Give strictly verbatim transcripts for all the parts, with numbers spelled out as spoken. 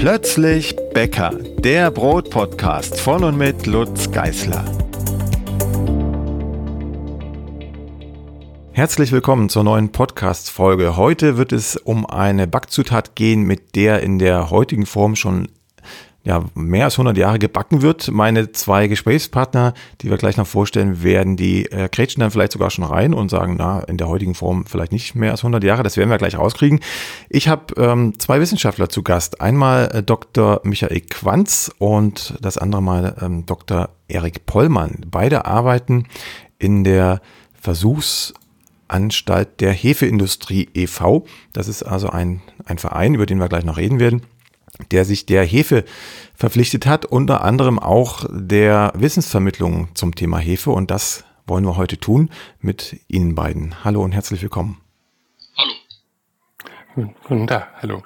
Plötzlich Bäcker, der Brot-Podcast von und mit Lutz Geißler. Herzlich willkommen zur neuen Podcast-Folge. Heute wird es um eine Backzutat gehen, mit der in der heutigen Form schon ja, mehr als hundert Jahre gebacken wird. Meine zwei Gesprächspartner, die wir gleich noch vorstellen werden, die äh, krätschen dann vielleicht sogar schon rein und sagen, na, in der heutigen Form vielleicht nicht mehr als hundert Jahre. Das werden wir gleich rauskriegen. Ich habe ähm, zwei Wissenschaftler zu Gast. Einmal äh, Doktor Michael Quanz und das andere Mal ähm, Doktor Erik Pollmann. Beide arbeiten in der Versuchsanstalt der Hefeindustrie e V. Das ist also ein, ein Verein, über den wir gleich noch reden werden, der sich der Hefe verpflichtet hat, unter anderem auch der Wissensvermittlung zum Thema Hefe. Und das wollen wir heute tun mit Ihnen beiden. Hallo und herzlich willkommen. Hallo. Guten Tag, hallo.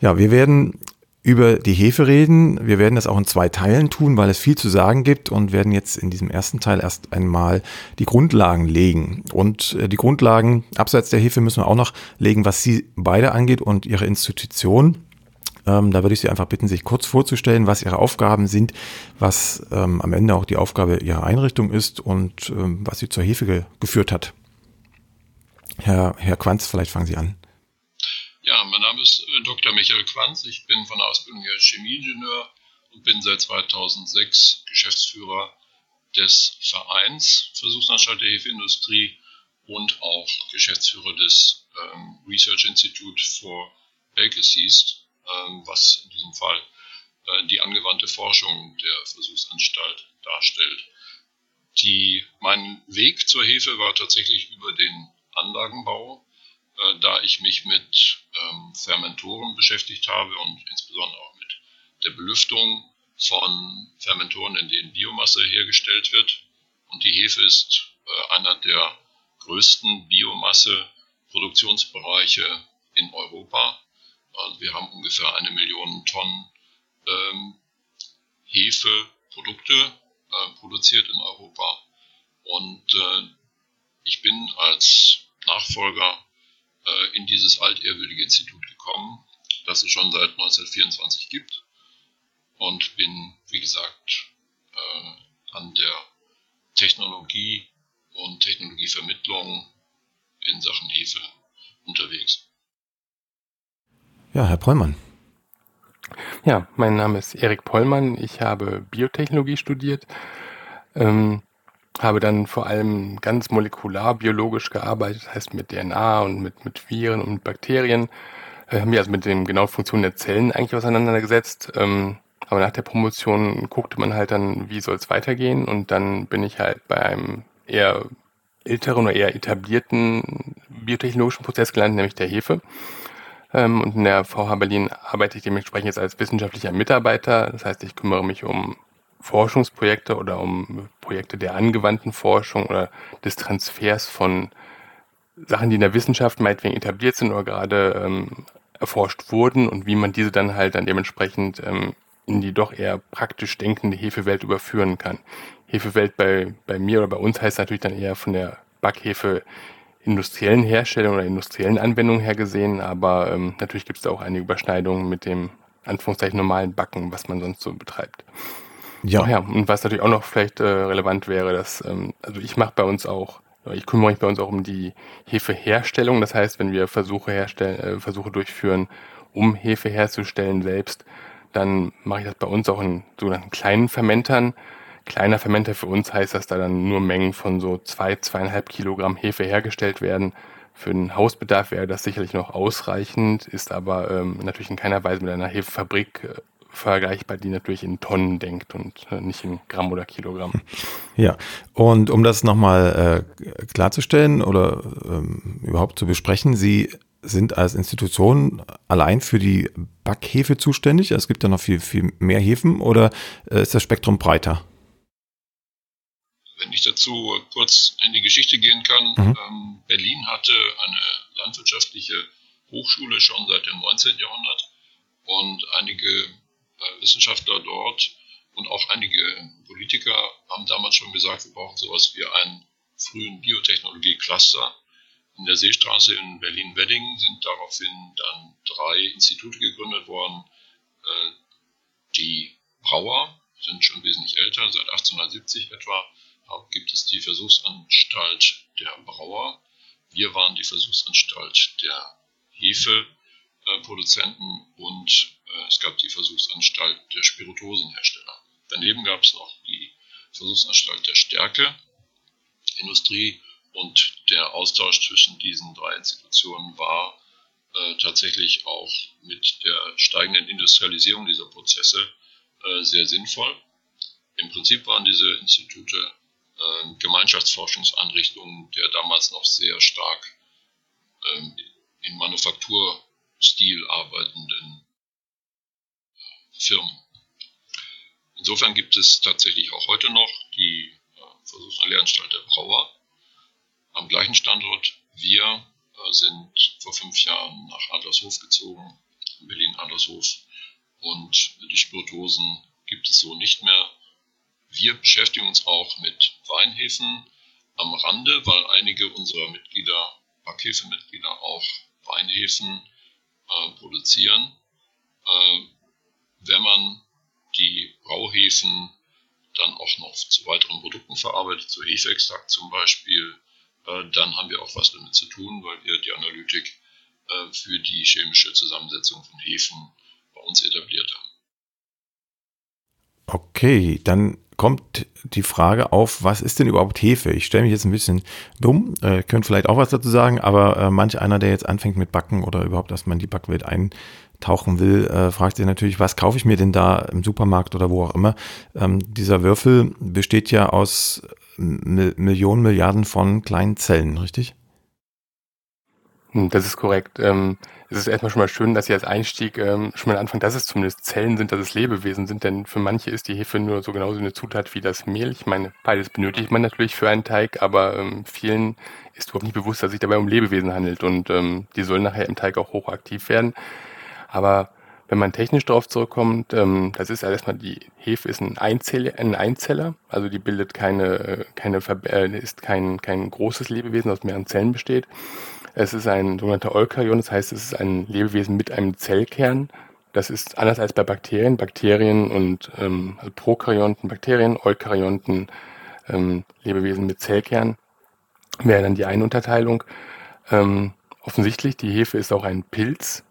Ja, wir werden über die Hefe reden. Wir werden das auch in zwei Teilen tun, weil es viel zu sagen gibt, und werden jetzt in diesem ersten Teil erst einmal die Grundlagen legen. Und die Grundlagen abseits der Hefe müssen wir auch noch legen, was Sie beide angeht und Ihre Institution. Ähm, da würde ich Sie einfach bitten, sich kurz vorzustellen, was Ihre Aufgaben sind, was ähm, am Ende auch die Aufgabe Ihrer Einrichtung ist und ähm, was Sie zur Hefe ge- geführt hat. Herr, Herr Quanz, vielleicht fangen Sie an. Ja, mein Name ist äh, Doktor Michael Quanz. Ich bin von der Ausbildung her Chemieingenieur und bin seit zweitausendsechs Geschäftsführer des Vereins Versuchsanstalt der Hefeindustrie und auch Geschäftsführer des ähm, Research Institute for Regacies, was in diesem Fall die angewandte Forschung der Versuchsanstalt darstellt. Die, mein Weg zur Hefe war tatsächlich über den Anlagenbau, da ich mich mit Fermentoren beschäftigt habe und insbesondere auch mit der Belüftung von Fermentoren, in denen Biomasse hergestellt wird. Und die Hefe ist einer der größten Biomasse-Produktionsbereiche in Europa. Also wir haben ungefähr eine Million Tonnen ähm, Hefeprodukte äh, produziert in Europa. Und äh, ich bin als Nachfolger äh, in dieses altehrwürdige Institut gekommen, das es schon seit neunzehnhundertvierundzwanzig gibt. Und bin, wie gesagt, äh, an der Technologie und Technologievermittlung in Sachen Hefe unterwegs. Ja, Herr Pollmann. Ja, mein Name ist Erik Pollmann. Ich habe Biotechnologie studiert, ähm, habe dann vor allem ganz molekularbiologisch gearbeitet, das heißt mit D N A und mit, mit Viren und mit Bakterien. Ich habe mich also mit den genauen Funktionen der Zellen eigentlich auseinandergesetzt. Ähm, aber nach der Promotion guckte man halt dann, wie soll es weitergehen. Und dann bin ich halt bei einem eher älteren oder eher etablierten biotechnologischen Prozess gelandet, nämlich der Hefe. Und in der F H Berlin arbeite ich dementsprechend jetzt als wissenschaftlicher Mitarbeiter. Das heißt, ich kümmere mich um Forschungsprojekte oder um Projekte der angewandten Forschung oder des Transfers von Sachen, die in der Wissenschaft meinetwegen etabliert sind oder gerade ähm, erforscht wurden, und wie man diese dann halt dann dementsprechend ähm, in die doch eher praktisch denkende Hefewelt überführen kann. Hefewelt bei, bei mir oder bei uns heißt natürlich dann eher von der Backhefe industriellen Herstellung oder industriellen Anwendung her gesehen, aber ähm, natürlich gibt es da auch einige Überschneidungen mit dem Anführungszeichen normalen Backen, was man sonst so betreibt. Ja. Ach ja, und was natürlich auch noch vielleicht äh, relevant wäre, dass ähm, also ich mache bei uns auch, ich kümmere mich bei uns auch um die Hefeherstellung. Das heißt, wenn wir Versuche herstellen, äh, Versuche durchführen, um Hefe herzustellen selbst, dann mache ich das bei uns auch in sogenannten kleinen Fermentern. Kleiner Fermenter für uns heißt, dass da dann nur Mengen von so zwei, zweieinhalb Kilogramm Hefe hergestellt werden. Für den Hausbedarf wäre das sicherlich noch ausreichend, ist aber ähm, natürlich in keiner Weise mit einer Hefefabrik äh, vergleichbar, die natürlich in Tonnen denkt und äh, nicht in Gramm oder Kilogramm. Ja, und um das nochmal äh, klarzustellen oder ähm, überhaupt zu besprechen, Sie sind als Institution allein für die Backhefe zuständig? Es gibt ja noch viel, viel mehr Hefen, oder äh, ist das Spektrum breiter? Wenn ich dazu kurz in die Geschichte gehen kann, mhm. ähm, Berlin hatte eine landwirtschaftliche Hochschule schon seit dem neunzehnten Jahrhundert, und einige äh, Wissenschaftler dort und auch einige Politiker haben damals schon gesagt, wir brauchen sowas wie einen frühen Biotechnologie-Cluster. In der Seestraße in Berlin-Wedding sind daraufhin dann drei Institute gegründet worden, Äh, die Brauer sind schon wesentlich älter, seit achtzehnhundertsiebzig etwa gibt es die Versuchsanstalt der Brauer. Wir waren die Versuchsanstalt der Hefeproduzenten und äh, es gab die Versuchsanstalt der Spirituosenhersteller. Daneben gab es noch die Versuchsanstalt der Stärkeindustrie und der Austausch zwischen diesen drei Institutionen war äh, tatsächlich auch mit der steigenden Industrialisierung dieser Prozesse äh, sehr sinnvoll. Im Prinzip waren diese Institute äh, Gemeinschaftsforschungseinrichtungen der damals noch sehr stark äh, in Manufakturstil arbeitenden Firmen. Insofern gibt es tatsächlich auch heute noch die Versuchs- und Lehranstalt der Brauer am gleichen Standort. Wir sind vor fünf Jahren nach Adlershof gezogen, in Berlin-Adlershof, und die Spirituosen gibt es so nicht mehr. Wir beschäftigen uns auch mit Weinhefen am Rande, weil einige unserer Mitglieder, Backhefenmitglieder, auch Weinhefen äh, produzieren. Äh, wenn man die Brauhefen dann auch noch zu weiteren Produkten verarbeitet, zu Hefeextrakt zum Beispiel, äh, dann haben wir auch was damit zu tun, weil wir die Analytik äh, für die chemische Zusammensetzung von Hefen bei uns etabliert haben. Okay, dann kommt die Frage auf, was ist denn überhaupt Hefe? Ich stelle mich jetzt ein bisschen dumm, äh, könnt vielleicht auch was dazu sagen, aber äh, manch einer, der jetzt anfängt mit Backen oder überhaupt erstmal in die Backwelt eintauchen will, äh, fragt sich natürlich, was kaufe ich mir denn da im Supermarkt oder wo auch immer? Ähm, dieser Würfel besteht ja aus M- Millionen, Milliarden von kleinen Zellen, richtig? Das ist korrekt. Ähm, es ist erstmal schon mal schön, dass Sie als Einstieg ähm, schon mal anfangen, dass es zumindest Zellen sind, dass es Lebewesen sind, denn für manche ist die Hefe nur so genauso eine Zutat wie das Mehl. Ich meine, beides benötigt man natürlich für einen Teig, aber ähm, vielen ist überhaupt nicht bewusst, dass es sich dabei um Lebewesen handelt und ähm, die sollen nachher im Teig auch hochaktiv werden. Aber wenn man technisch darauf zurückkommt, ähm, das ist also erstmal, die Hefe ist ein Einzeller, ein Einzeller, also die bildet keine, keine äh, ist kein, kein großes Lebewesen, das aus mehreren Zellen besteht. Es ist ein sogenannter Eukaryon, das heißt, es ist ein Lebewesen mit einem Zellkern. Das ist anders als bei Bakterien. Bakterien und ähm, also Prokaryonten, Bakterien, Eukaryonten, ähm, Lebewesen mit Zellkern, wäre dann die eine Unterteilung. Ähm, offensichtlich, die Hefe ist auch ein Pilz,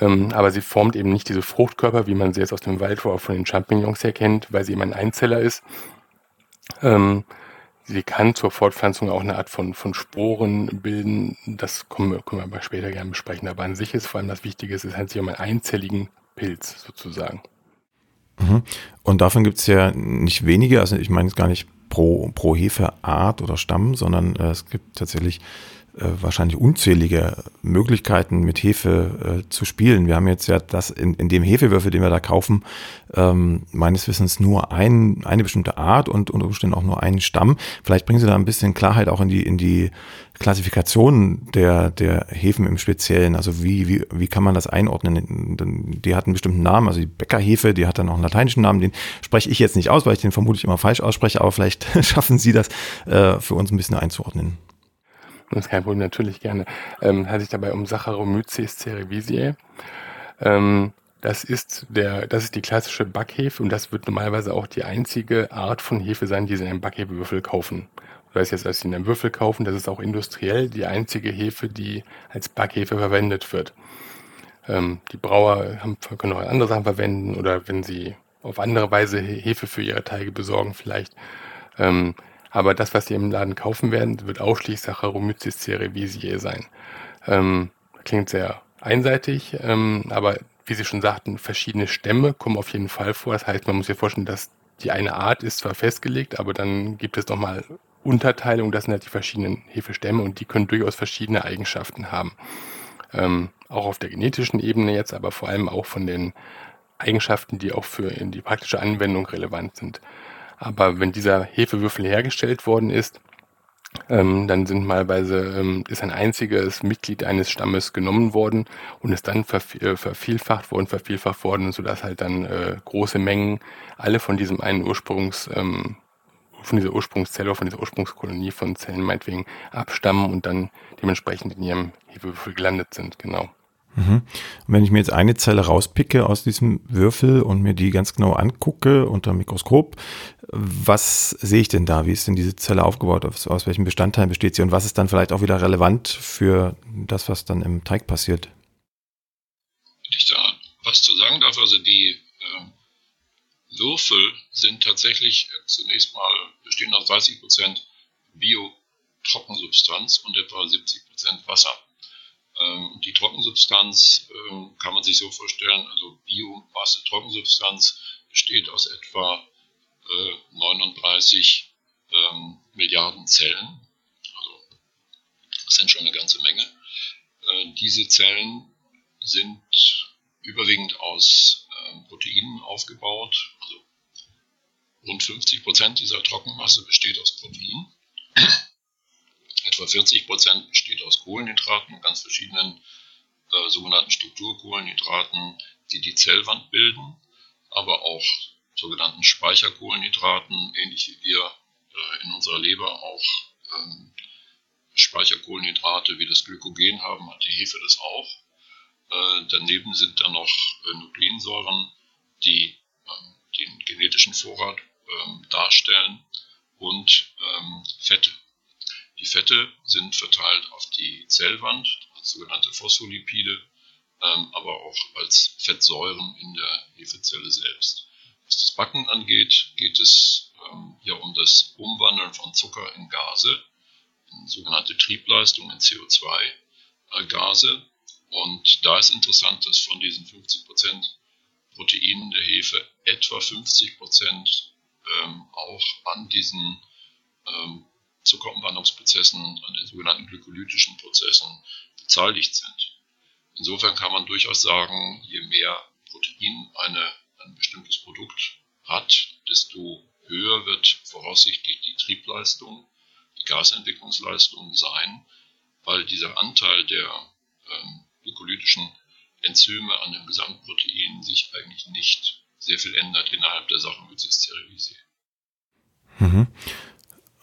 ähm, aber sie formt eben nicht diese Fruchtkörper, wie man sie jetzt aus dem Wald oder von den Champignons her kennt, weil sie eben ein Einzeller ist. Ähm, Sie kann zur Fortpflanzung auch eine Art von, von Sporen bilden. Das können wir, können wir aber später gerne besprechen. Aber an sich ist vor allem das Wichtige, es handelt sich um einen einzelligen Pilz sozusagen. Mhm. Und davon gibt es ja nicht wenige. Also ich meine jetzt gar nicht pro, pro Hefeart oder Stamm, sondern äh, es gibt tatsächlich äh, wahrscheinlich unzählige Möglichkeiten, mit Hefe äh, zu spielen. Wir haben jetzt ja das in, in dem Hefewürfel, den wir da kaufen, ähm, meines Wissens nur ein, eine bestimmte Art und unter Umständen auch nur einen Stamm. Vielleicht bringen Sie da ein bisschen Klarheit auch in die, in die Klassifikation der, der Hefen im Speziellen. Also wie, wie, wie kann man das einordnen? Die hat einen bestimmten Namen, also die Bäckerhefe, die hat dann auch einen lateinischen Namen, den spreche ich jetzt nicht aus, weil ich den vermutlich immer falsch ausspreche, aber vielleicht schaffen Sie das äh, für uns ein bisschen einzuordnen. Das ist kein Problem, natürlich gerne. Ähm, handelt sich dabei um Saccharomyces cerevisiae. Ähm, das ist der, das ist die klassische Backhefe und das wird normalerweise auch die einzige Art von Hefe sein, die Sie in einem Backhefewürfel kaufen. Oder das heißt, dass Sie in einem Würfel kaufen, das ist auch industriell die einzige Hefe, die als Backhefe verwendet wird. Ähm, die Brauer haben, können auch andere Sachen verwenden oder wenn sie auf andere Weise Hefe für ihre Teige besorgen vielleicht. Ähm, Aber das, was Sie im Laden kaufen werden, wird ausschließlich Saccharomyces cerevisiae sein. Ähm, klingt sehr einseitig, ähm, aber wie Sie schon sagten, verschiedene Stämme kommen auf jeden Fall vor. Das heißt, man muss sich vorstellen, dass die eine Art ist zwar festgelegt, aber dann gibt es nochmal Unterteilung. Das sind halt die verschiedenen Hefestämme und die können durchaus verschiedene Eigenschaften haben. Ähm, auch auf der genetischen Ebene jetzt, aber vor allem auch von den Eigenschaften, die auch für die praktische Anwendung relevant sind. Aber wenn dieser Hefewürfel hergestellt worden ist, ähm, dann sind malweise, ähm, ist ein einziges Mitglied eines Stammes genommen worden und ist dann verv- vervielfacht worden, vervielfacht worden, sodass halt dann äh, große Mengen alle von diesem einen Ursprungs, ähm, von dieser Ursprungszelle, von dieser Ursprungskolonie von Zellen meinetwegen abstammen und dann dementsprechend in ihrem Hefewürfel gelandet sind, genau. Mhm. Und wenn ich mir jetzt eine Zelle rauspicke aus diesem Würfel und mir die ganz genau angucke unter dem Mikroskop, was sehe ich denn da? Wie ist denn diese Zelle aufgebaut? Aus, aus welchen Bestandteilen besteht sie? Und was ist dann vielleicht auch wieder relevant für das, was dann im Teig passiert? Wenn ich da was zu sagen darf, also die äh, Würfel sind tatsächlich äh, zunächst mal bestehen aus dreißig Prozent Bio-Trockensubstanz und etwa siebzig Prozent Wasser. Die Trockensubstanz ähm, kann man sich so vorstellen, also Biomasse Trockensubstanz besteht aus etwa äh, neununddreißig ähm, Milliarden Zellen. Also das sind schon eine ganze Menge. Äh, diese Zellen sind überwiegend aus äh, Proteinen aufgebaut. Also rund fünfzig Prozent dieser Trockenmasse besteht aus Proteinen. Etwa vierzig Prozent besteht aus Kohlenhydraten, ganz verschiedenen äh, sogenannten Strukturkohlenhydraten, die die Zellwand bilden, aber auch sogenannten Speicherkohlenhydraten, ähnlich wie wir äh, in unserer Leber auch ähm, Speicherkohlenhydrate wie das Glykogen haben, hat die Hefe das auch. Äh, daneben sind dann noch äh, Nukleinsäuren, die äh, den genetischen Vorrat äh, darstellen und äh, Fette. Die Fette sind verteilt auf die Zellwand, als sogenannte Phospholipide, ähm, aber auch als Fettsäuren in der Hefezelle selbst. Was das Backen angeht, geht es ähm, ja um das Umwandeln von Zucker in Gase, in sogenannte Triebleistung, in C O zwei Gase. Und da ist interessant, dass von diesen fünfzig Prozent Proteinen der Hefe etwa fünfzig Prozent ähm, auch an diesen ähm, Zuckerumwandlungsprozessen, an den sogenannten glykolytischen Prozessen beteiligt sind. Insofern kann man durchaus sagen, je mehr Protein eine, ein bestimmtes Produkt hat, desto höher wird voraussichtlich die Triebleistung, die Gasentwicklungsleistung sein, weil dieser Anteil der ähm, glykolytischen Enzyme an dem Gesamtprotein sich eigentlich nicht sehr viel ändert innerhalb der Saccharomyces cerevisiae. Mhm.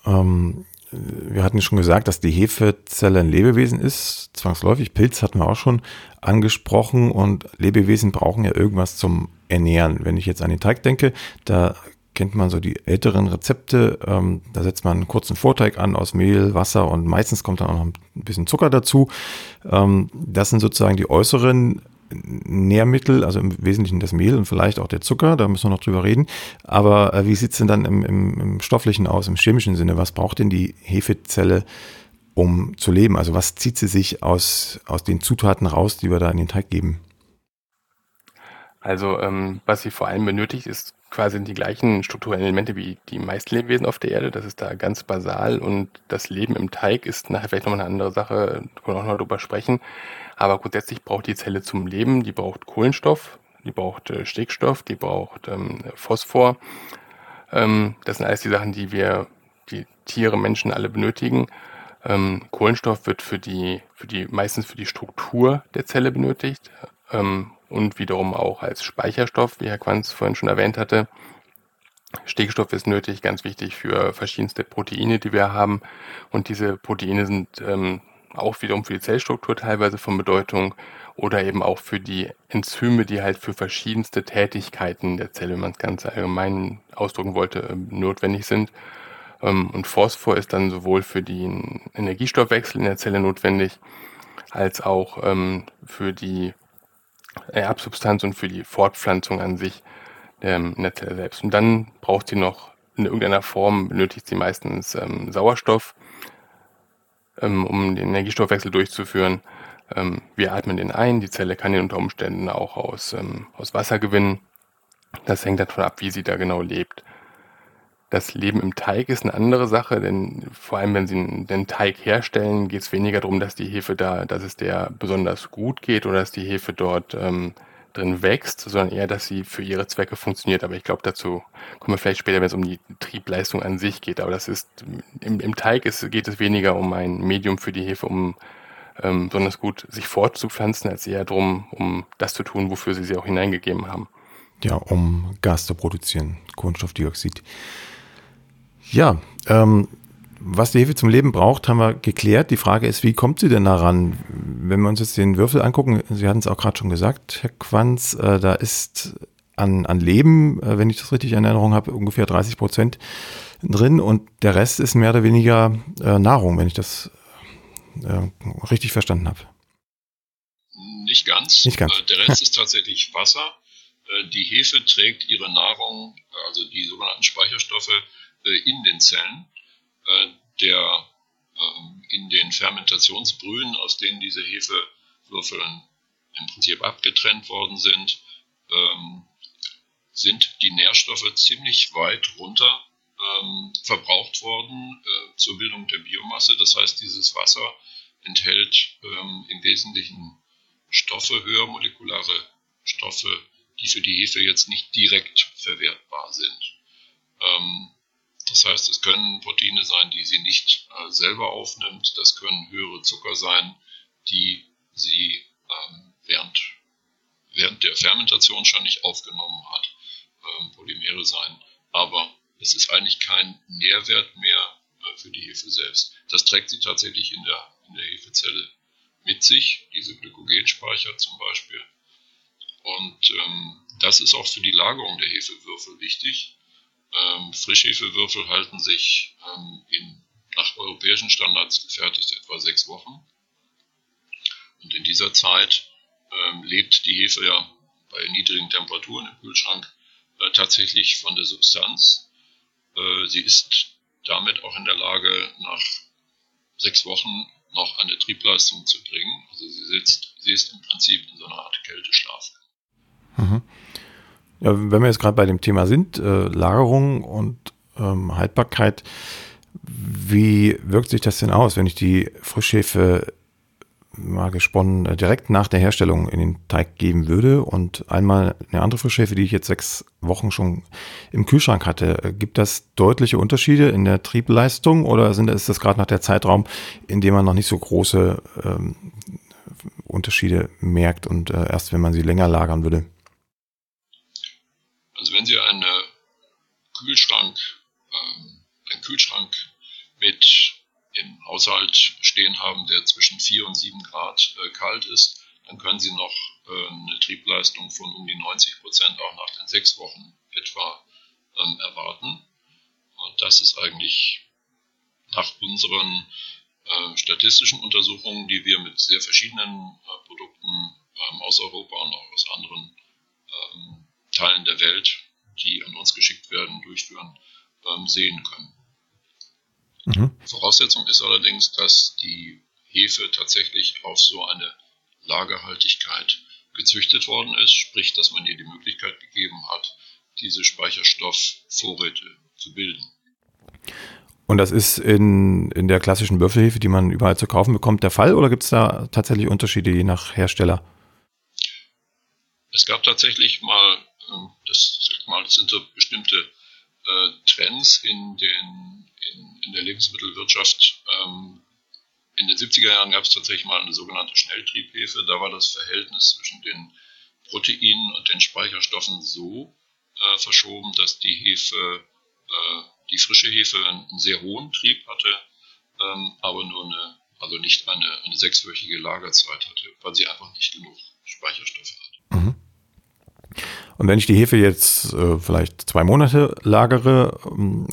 Ähm, wir hatten schon gesagt, dass die Hefezelle ein Lebewesen ist, zwangsläufig. Pilz hatten wir auch schon angesprochen und Lebewesen brauchen ja irgendwas zum Ernähren. Wenn ich jetzt an den Teig denke, da kennt man so die älteren Rezepte, ähm, da setzt man einen kurzen Vorteig an aus Mehl, Wasser und meistens kommt dann auch noch ein bisschen Zucker dazu. Ähm, das sind sozusagen die äußeren Nährmittel, also im Wesentlichen das Mehl und vielleicht auch der Zucker, da müssen wir noch drüber reden. Aber äh, wie sieht es denn dann im, im, im stofflichen aus, im chemischen Sinne? Was braucht denn die Hefezelle, um zu leben? Also was zieht sie sich aus, aus den Zutaten raus, die wir da in den Teig geben? Also ähm, was sie vor allem benötigt, ist quasi die gleichen strukturellen Elemente wie die meisten Lebewesen auf der Erde. Das ist da ganz basal und das Leben im Teig ist nachher vielleicht nochmal eine andere Sache, da können wir auch noch drüber sprechen. Aber grundsätzlich braucht die Zelle zum Leben, die braucht Kohlenstoff, die braucht äh, Stickstoff, die braucht ähm, Phosphor. Ähm, das sind alles die Sachen, die wir, die Tiere, Menschen alle benötigen. Ähm, Kohlenstoff wird für die, für die, meistens für die Struktur der Zelle benötigt. Ähm, und wiederum auch als Speicherstoff, wie Herr Quanz vorhin schon erwähnt hatte. Stickstoff ist nötig, ganz wichtig für verschiedenste Proteine, die wir haben. Und diese Proteine sind ähm, auch wiederum für die Zellstruktur teilweise von Bedeutung oder eben auch für die Enzyme, die halt für verschiedenste Tätigkeiten der Zelle, wenn man es ganz allgemein ausdrücken wollte, notwendig sind. Ähm, und Phosphor ist dann sowohl für den Energiestoffwechsel in der Zelle notwendig, als auch ähm, für die Erbsubstanz und für die Fortpflanzung an sich ähm, in der Zelle selbst. Und dann braucht sie noch in irgendeiner Form, benötigt sie meistens ähm, Sauerstoff, ähm, um den Energiestoffwechsel durchzuführen. Ähm, wir atmen den ein, die Zelle kann den unter Umständen auch aus, ähm, aus Wasser gewinnen. Das hängt davon ab, wie sie da genau lebt. Das Leben im Teig ist eine andere Sache, denn vor allem, wenn Sie den Teig herstellen, geht es weniger darum, dass die Hefe da, dass es der besonders gut geht oder dass die Hefe dort ähm, drin wächst, sondern eher, dass sie für ihre Zwecke funktioniert. Aber ich glaube, dazu kommen wir vielleicht später, wenn es um die Triebleistung an sich geht. Aber das ist im, im Teig ist, geht es weniger um ein Medium für die Hefe, um ähm, besonders gut sich fortzupflanzen, als eher darum, um das zu tun, wofür Sie sie auch hineingegeben haben. Ja, um Gas zu produzieren, Kohlenstoffdioxid. Ja, ähm, Was die Hefe zum Leben braucht, haben wir geklärt. Die Frage ist, wie kommt sie denn daran? Wenn wir uns jetzt den Würfel angucken, Sie hatten es auch gerade schon gesagt, Herr Quanz, äh, da ist an, an Leben, äh, wenn ich das richtig in Erinnerung habe, ungefähr dreißig Prozent drin und der Rest ist mehr oder weniger äh, Nahrung, wenn ich das äh, richtig verstanden habe. Nicht ganz. Nicht ganz. Äh, der Rest ist tatsächlich Wasser. Äh, die Hefe trägt ihre Nahrung, also die sogenannten Speicherstoffe, äh, in den Zellen. Der äh, in den Fermentationsbrühen, aus denen diese Hefewürfel im Prinzip abgetrennt worden sind, ähm, sind die Nährstoffe ziemlich weit runter ähm, verbraucht worden äh, zur Bildung der Biomasse. Das heißt, dieses Wasser enthält ähm, im Wesentlichen Stoffe, höhermolekulare Stoffe, die für die Hefe jetzt nicht direkt verwertbar sind. Ähm, Das heißt, es können Proteine sein, die sie nicht äh, selber aufnimmt. Das können höhere Zucker sein, die sie ähm, während, während der Fermentation schon nicht aufgenommen hat. Ähm, Polymere sein. Aber es ist eigentlich kein Nährwert mehr äh, für die Hefe selbst. Das trägt sie tatsächlich in der, in der Hefezelle mit sich, diese Glykogenspeicher zum Beispiel. Und ähm, das ist auch für die Lagerung der Hefewürfel wichtig. Ähm, Frischhefewürfel halten sich ähm, in, nach europäischen Standards gefertigt etwa sechs Wochen. Und in dieser Zeit ähm, lebt die Hefe ja bei niedrigen Temperaturen im Kühlschrank äh, tatsächlich von der Substanz. Äh, sie ist damit auch in der Lage, nach sechs Wochen noch eine Triebleistung zu bringen. Also sie sitzt, sie ist im Prinzip in so einer Art Kälteschlaf. Mhm. Ja, wenn wir jetzt gerade bei dem Thema sind, äh, Lagerung und ähm, Haltbarkeit, wie wirkt sich das denn aus, wenn ich die Frischhefe mal gesponnen äh, direkt nach der Herstellung in den Teig geben würde und einmal eine andere Frischhefe, die ich jetzt sechs Wochen schon im Kühlschrank hatte? Äh, gibt das deutliche Unterschiede in der Triebleistung oder sind, ist das gerade nach der Zeitraum, in dem man noch nicht so große ähm, Unterschiede merkt und äh, erst wenn man sie länger lagern würde? Also wenn Sie eine Kühlschrank, ähm, einen Kühlschrank mit im Haushalt stehen haben, der zwischen vier und sieben Grad äh, kalt ist, dann können Sie noch äh, eine Triebleistung von um die neunzig Prozent auch nach den sechs Wochen etwa ähm, erwarten. Und das ist eigentlich nach unseren äh, statistischen Untersuchungen, die wir mit sehr verschiedenen äh, Produkten ähm, aus Europa und auch aus anderen ähm, Teilen der Welt, die an uns geschickt werden, durchführen, ähm, sehen können. Mhm. Voraussetzung ist allerdings, dass die Hefe tatsächlich auf so eine Lagerhaltigkeit gezüchtet worden ist, sprich, dass man ihr die Möglichkeit gegeben hat, diese Speicherstoffvorräte zu bilden. Und das ist in, in der klassischen Würfelhefe, die man überall zu kaufen bekommt, der Fall oder gibt es da tatsächlich Unterschiede je nach Hersteller? Es gab tatsächlich mal, das, mal, das sind so bestimmte äh, Trends in, den, in, in der Lebensmittelwirtschaft. Ähm, in den siebziger Jahren gab es tatsächlich mal eine sogenannte Schnelltriebhefe. Da war das Verhältnis zwischen den Proteinen und den Speicherstoffen so äh, verschoben, dass die Hefe, äh, die frische Hefe einen sehr hohen Trieb hatte, ähm, aber nur eine, also nicht eine, eine sechswöchige Lagerzeit hatte, weil sie einfach nicht genug Speicherstoffe hatte. Und wenn ich die Hefe jetzt äh, vielleicht zwei Monate lagere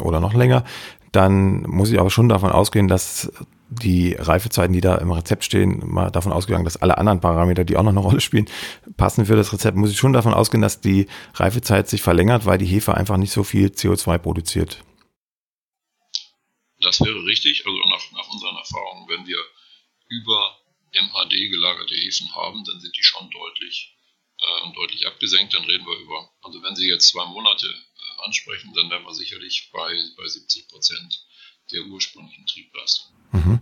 oder noch länger, dann muss ich aber schon davon ausgehen, dass die Reifezeiten, die da im Rezept stehen, mal davon ausgegangen, dass alle anderen Parameter, die auch noch eine Rolle spielen, passen für das Rezept, muss ich schon davon ausgehen, dass die Reifezeit sich verlängert, weil die Hefe einfach nicht so viel C O zwei produziert. Das wäre richtig. Also nach, nach unseren Erfahrungen, wenn wir über M H D gelagerte Hefen haben, dann sind die schon deutlich und deutlich abgesenkt, dann reden wir über, also wenn Sie jetzt zwei Monate äh, ansprechen, dann wären wir sicherlich bei, bei siebzig Prozent der ursprünglichen Triebleistung. Mhm.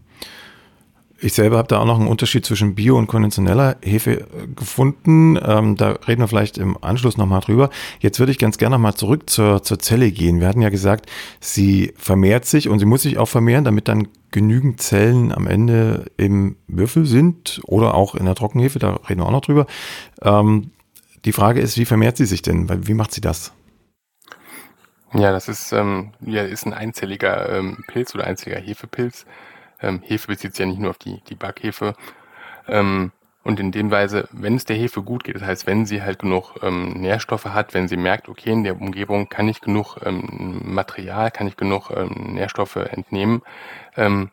Ich selber habe da auch noch einen Unterschied zwischen Bio- und konventioneller Hefe äh, gefunden. Ähm, da reden wir vielleicht im Anschluss nochmal drüber. Jetzt würde ich ganz gerne nochmal zurück zur, zur Zelle gehen. Wir hatten ja gesagt, sie vermehrt sich und sie muss sich auch vermehren, damit dann genügend Zellen am Ende im Würfel sind oder auch in der Trockenhefe, da reden wir auch noch drüber. Ähm, die Frage ist, wie vermehrt sie sich denn? Wie macht sie das? Ja, das ist, ähm, ja, ist ein einzelliger ähm, Pilz oder einzelliger Hefepilz. Ähm, Hefe bezieht sich ja nicht nur auf die, die Backhefe. Ähm, und in dem Weise, wenn es der Hefe gut geht, das heißt, wenn sie halt genug ähm, Nährstoffe hat, wenn sie merkt, okay, in der Umgebung kann ich genug ähm, Material, kann ich genug ähm, Nährstoffe entnehmen, ähm,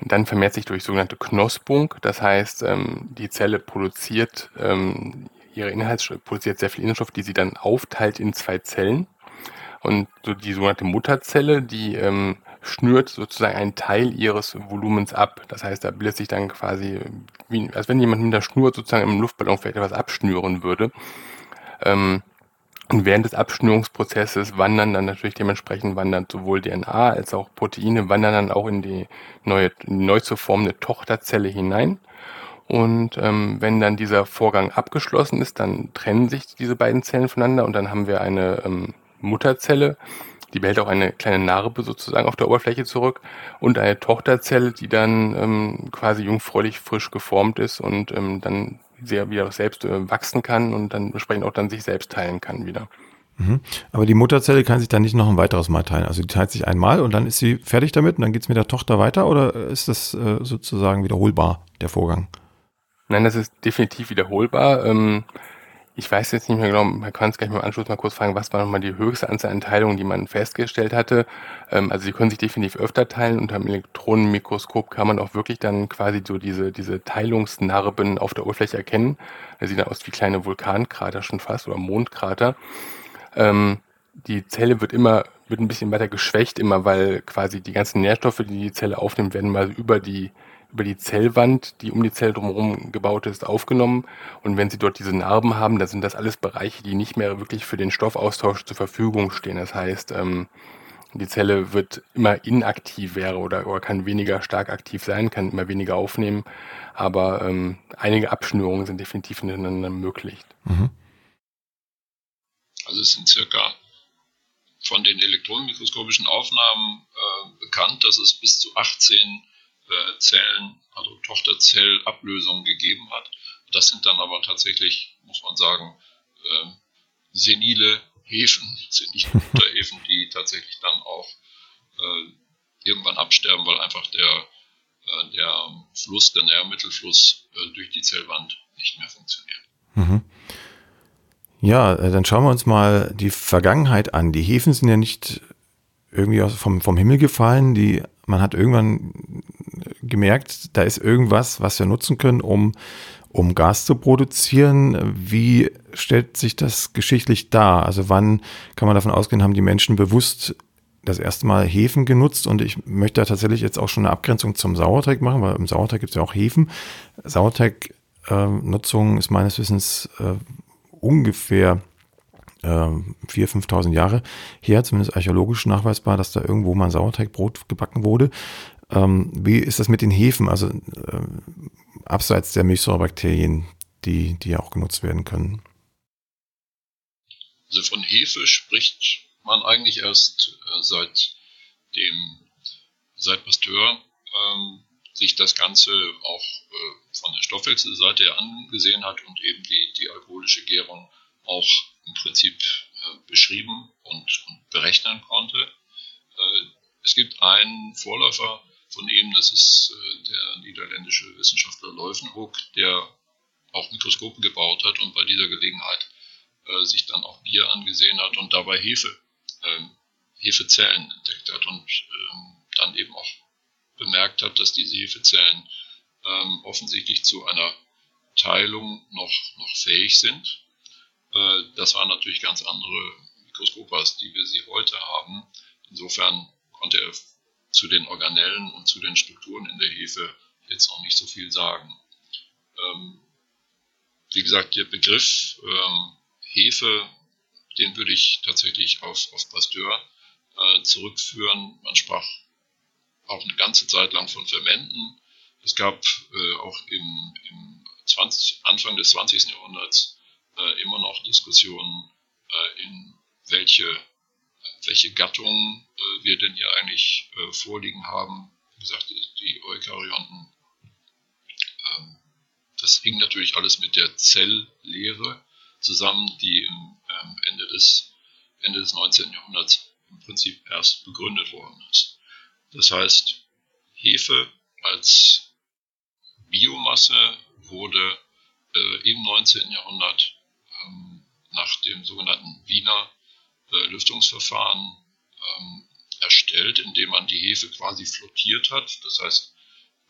dann vermehrt sich durch sogenannte Knospung. Das heißt, ähm, die Zelle produziert ähm, ihre Inhaltsstoffe, produziert sehr viel Inhaltsstoff, die sie dann aufteilt in zwei Zellen. Und so die sogenannte Mutterzelle, die ähm, schnürt sozusagen einen Teil ihres Volumens ab. Das heißt, da bildet sich dann quasi, wie, als wenn jemand mit der Schnur sozusagen im Luftballon vielleicht etwas abschnüren würde. Ähm, und während des Abschnürungsprozesses wandern dann natürlich dementsprechend wandern sowohl D N A als auch Proteine, wandern dann auch in die neue, neu zu formende Tochterzelle hinein. Und ähm, wenn dann dieser Vorgang abgeschlossen ist, dann trennen sich diese beiden Zellen voneinander und dann haben wir eine ähm, Mutterzelle, die behält auch eine kleine Narbe sozusagen auf der Oberfläche zurück, und eine Tochterzelle, die dann ähm, quasi jungfräulich frisch geformt ist und ähm, dann sehr wieder selbst äh, wachsen kann und dann entsprechend auch dann sich selbst teilen kann wieder. Mhm. Aber die Mutterzelle kann sich dann nicht noch ein weiteres Mal teilen. Also die teilt sich einmal und dann ist sie fertig damit und dann geht es mit der Tochter weiter, oder ist das äh, sozusagen wiederholbar, der Vorgang? Nein, das ist definitiv wiederholbar. Ähm, Ich weiß jetzt nicht mehr genau, man kann es gleich mal im Anschluss mal kurz fragen, was war nochmal die höchste Anzahl an Teilungen, die man festgestellt hatte. Also die können sich definitiv öfter teilen. Unter dem Elektronenmikroskop kann man auch wirklich dann quasi so diese diese Teilungsnarben auf der Oberfläche erkennen. Das sieht dann aus wie kleine Vulkankrater schon fast oder Mondkrater. Die Zelle wird immer wird ein bisschen weiter geschwächt, immer weil quasi die ganzen Nährstoffe, die die Zelle aufnimmt, werden mal über die über die Zellwand, die um die Zelle drumherum gebaut ist, aufgenommen. Und wenn sie dort diese Narben haben, dann sind das alles Bereiche, die nicht mehr wirklich für den Stoffaustausch zur Verfügung stehen. Das heißt, ähm, die Zelle wird immer inaktiv wäre oder, oder kann weniger stark aktiv sein, kann immer weniger aufnehmen. Aber ähm, einige Abschnürungen sind definitiv miteinander möglich. Mhm. Also es sind circa von den elektronenmikroskopischen Aufnahmen äh, bekannt, dass es bis zu achtzehn Zellen, also Tochterzellablösungen gegeben hat. Das sind dann aber tatsächlich, muss man sagen, äh, senile Hefen, senile Mutterhefen, die tatsächlich dann auch äh, irgendwann absterben, weil einfach der, äh, der Fluss, der Nährmittelfluss äh, durch die Zellwand nicht mehr funktioniert. Mhm. Ja, dann schauen wir uns mal die Vergangenheit an. Die Hefen sind ja nicht irgendwie vom, vom Himmel gefallen, die man hat irgendwann gemerkt, da ist irgendwas, was wir nutzen können, um, um Gas zu produzieren. Wie stellt sich das geschichtlich dar? Also wann kann man davon ausgehen, haben die Menschen bewusst das erste Mal Hefen genutzt? Und ich möchte da tatsächlich jetzt auch schon eine Abgrenzung zum Sauerteig machen, weil im Sauerteig gibt es ja auch Hefen. Sauerteignutzung äh, ist meines Wissens äh, ungefähr vier, fünftausend äh, Jahre her, zumindest archäologisch nachweisbar, dass da irgendwo mal Sauerteigbrot gebacken wurde. Ähm, wie ist das mit den Hefen, also äh, abseits der Milchsäurebakterien, die, die ja auch genutzt werden können? Also von Hefe spricht man eigentlich erst äh, seit dem, seit Pasteur ähm, sich das Ganze auch äh, von der Stoffwechselseite her angesehen hat und eben die, die alkoholische Gärung auch im Prinzip äh, beschrieben und, und berechnen konnte. Äh, es gibt einen Vorläufer von ihm, das ist äh, der niederländische Wissenschaftler Leuwenhoek, der auch Mikroskopen gebaut hat und bei dieser Gelegenheit äh, sich dann auch Bier angesehen hat und dabei Hefe, äh, Hefezellen entdeckt hat und äh, dann eben auch bemerkt hat, dass diese Hefezellen äh, offensichtlich zu einer Teilung noch, noch fähig sind. Das waren natürlich ganz andere Mikroskope, als die wir sie heute haben. Insofern konnte er zu den Organellen und zu den Strukturen in der Hefe jetzt noch nicht so viel sagen. Wie gesagt, der Begriff Hefe, den würde ich tatsächlich auf, auf Pasteur zurückführen. Man sprach auch eine ganze Zeit lang von Fermenten. Es gab auch im, im zwanzigsten Anfang des zwanzigsten Jahrhunderts Äh, immer noch Diskussionen, äh, in welche, welche Gattungen äh, wir denn hier eigentlich äh, vorliegen haben. Wie gesagt, die, die Eukaryonten, ähm, das hing natürlich alles mit der Zelllehre zusammen, die im ähm, Ende, des, Ende des neunzehnten Jahrhunderts im Prinzip erst begründet worden ist. Das heißt, Hefe als Biomasse wurde äh, im neunzehnten Jahrhundert ähm, nach dem sogenannten Wiener äh, Lüftungsverfahren ähm, erstellt, indem man die Hefe quasi flottiert hat. Das heißt,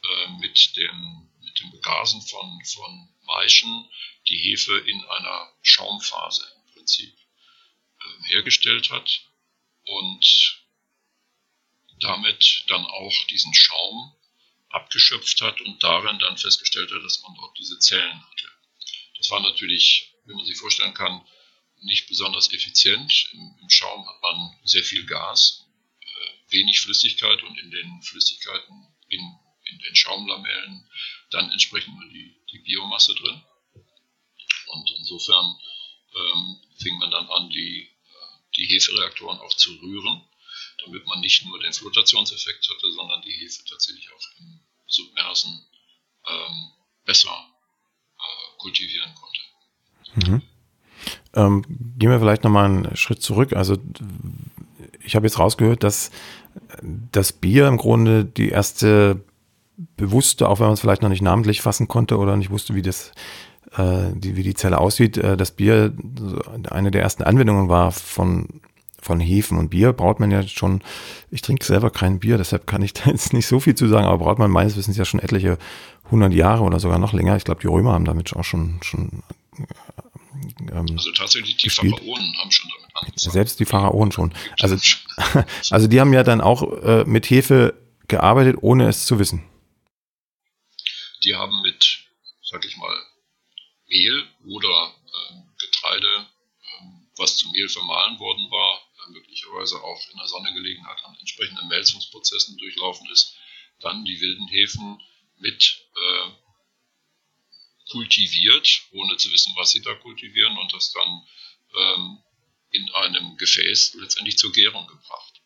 äh, mit dem, mit dem Begasen von, von Maischen die Hefe in einer Schaumphase im Prinzip äh, hergestellt hat und damit dann auch diesen Schaum abgeschöpft hat und darin dann festgestellt hat, dass man dort diese Zellen hatte. Das war natürlich, wie man sich vorstellen kann, nicht besonders effizient. Im, im Schaum hat man sehr viel Gas, äh, wenig Flüssigkeit und in den Flüssigkeiten, in, in den Schaumlamellen, dann entsprechend nur die, die Biomasse drin. Und insofern ähm, fing man dann an, die, die Hefereaktoren auch zu rühren, damit man nicht nur den Flotationseffekt hatte, sondern die Hefe tatsächlich auch im Submersen ähm, besser äh, kultivieren konnte. Mhm. Ähm, gehen wir vielleicht nochmal einen Schritt zurück. Also ich habe jetzt rausgehört, dass das Bier im Grunde die erste bewusste, auch wenn man es vielleicht noch nicht namentlich fassen konnte oder nicht wusste, wie das äh, die, wie die Zelle aussieht, äh, dass Bier eine der ersten Anwendungen war von von Hefen, und Bier braut man ja schon, ich trinke selber kein Bier, deshalb kann ich da jetzt nicht so viel zu sagen, aber braut man meines Wissens ja schon etliche hundert Jahre oder sogar noch länger. Ich glaube, die Römer haben damit auch schon, schon ähm, also tatsächlich die gespielt. Pharaonen haben schon damit angefangen. Selbst die Pharaonen schon. Also, also die haben ja dann auch äh, mit Hefe gearbeitet, ohne es zu wissen. Die haben mit, sag ich mal, Mehl oder äh, Getreide, was zum Mehl vermahlen worden war, möglicherweise auch in der Sonne gelegen hat, an entsprechenden Melzungsprozessen durchlaufen ist, dann die wilden Hefen mit äh, kultiviert, ohne zu wissen, was sie da kultivieren, und das dann ähm, in einem Gefäß letztendlich zur Gärung gebracht.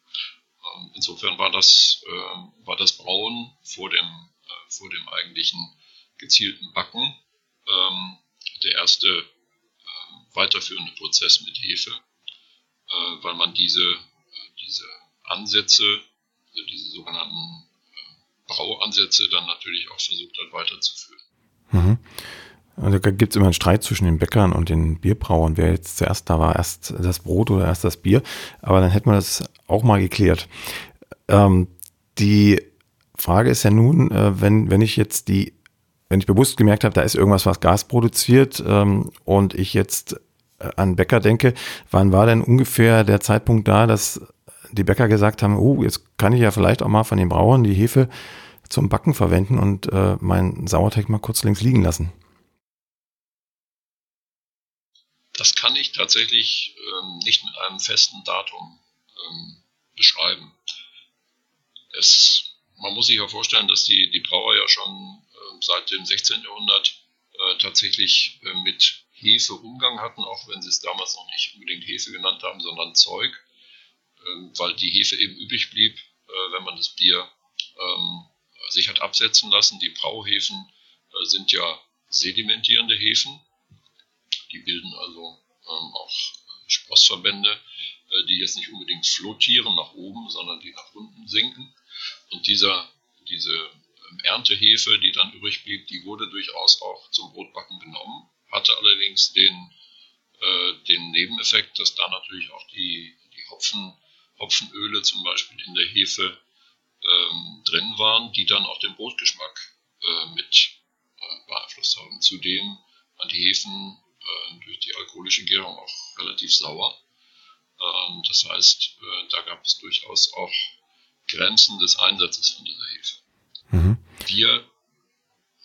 Ähm, insofern war das, äh, war das Brauen vor dem, äh, vor dem eigentlichen gezielten Backen ähm, der erste weiterführende Prozess mit Hefe, äh, weil man diese, äh, diese Ansätze, also diese sogenannten äh, Brauansätze dann natürlich auch versucht hat weiterzuführen. Mhm. Also da gibt es immer einen Streit zwischen den Bäckern und den Bierbrauern, wer jetzt zuerst da war, erst das Brot oder erst das Bier, aber dann hätten wir das auch mal geklärt. Ähm, die Frage ist ja nun, äh, wenn, wenn ich jetzt die Wenn ich bewusst gemerkt habe, da ist irgendwas, was Gas produziert, ähm, und ich jetzt an Bäcker denke, wann war denn ungefähr der Zeitpunkt da, dass die Bäcker gesagt haben, oh, jetzt kann ich ja vielleicht auch mal von den Brauern die Hefe zum Backen verwenden und äh, meinen Sauerteig mal kurz links liegen lassen? Das kann ich tatsächlich ähm, nicht mit einem festen Datum ähm, beschreiben. Es, man muss sich ja vorstellen, dass die, die Brauer ja schon seit dem sechzehnten Jahrhundert äh, tatsächlich äh, mit Hefe Umgang hatten, auch wenn sie es damals noch nicht unbedingt Hefe genannt haben, sondern Zeug, äh, weil die Hefe eben übrig blieb, äh, wenn man das Bier äh, sich hat absetzen lassen. Die Brauhefen äh, sind ja sedimentierende Hefen, die bilden also äh, auch Sprossverbände, äh, die jetzt nicht unbedingt flottieren nach oben, sondern die nach unten sinken, und dieser, diese Erntehefe, die dann übrig blieb, die wurde durchaus auch zum Brotbacken genommen, hatte allerdings den, äh, den Nebeneffekt, dass da natürlich auch die, die Hopfen, Hopfenöle zum Beispiel in der Hefe ähm, drin waren, die dann auch den Brotgeschmack äh, mit äh, beeinflusst haben. Zudem waren die Hefen äh, durch die alkoholische Gärung auch relativ sauer. Ähm, das heißt, äh, da gab es durchaus auch Grenzen des Einsatzes von dieser Hefe. Mhm. Wir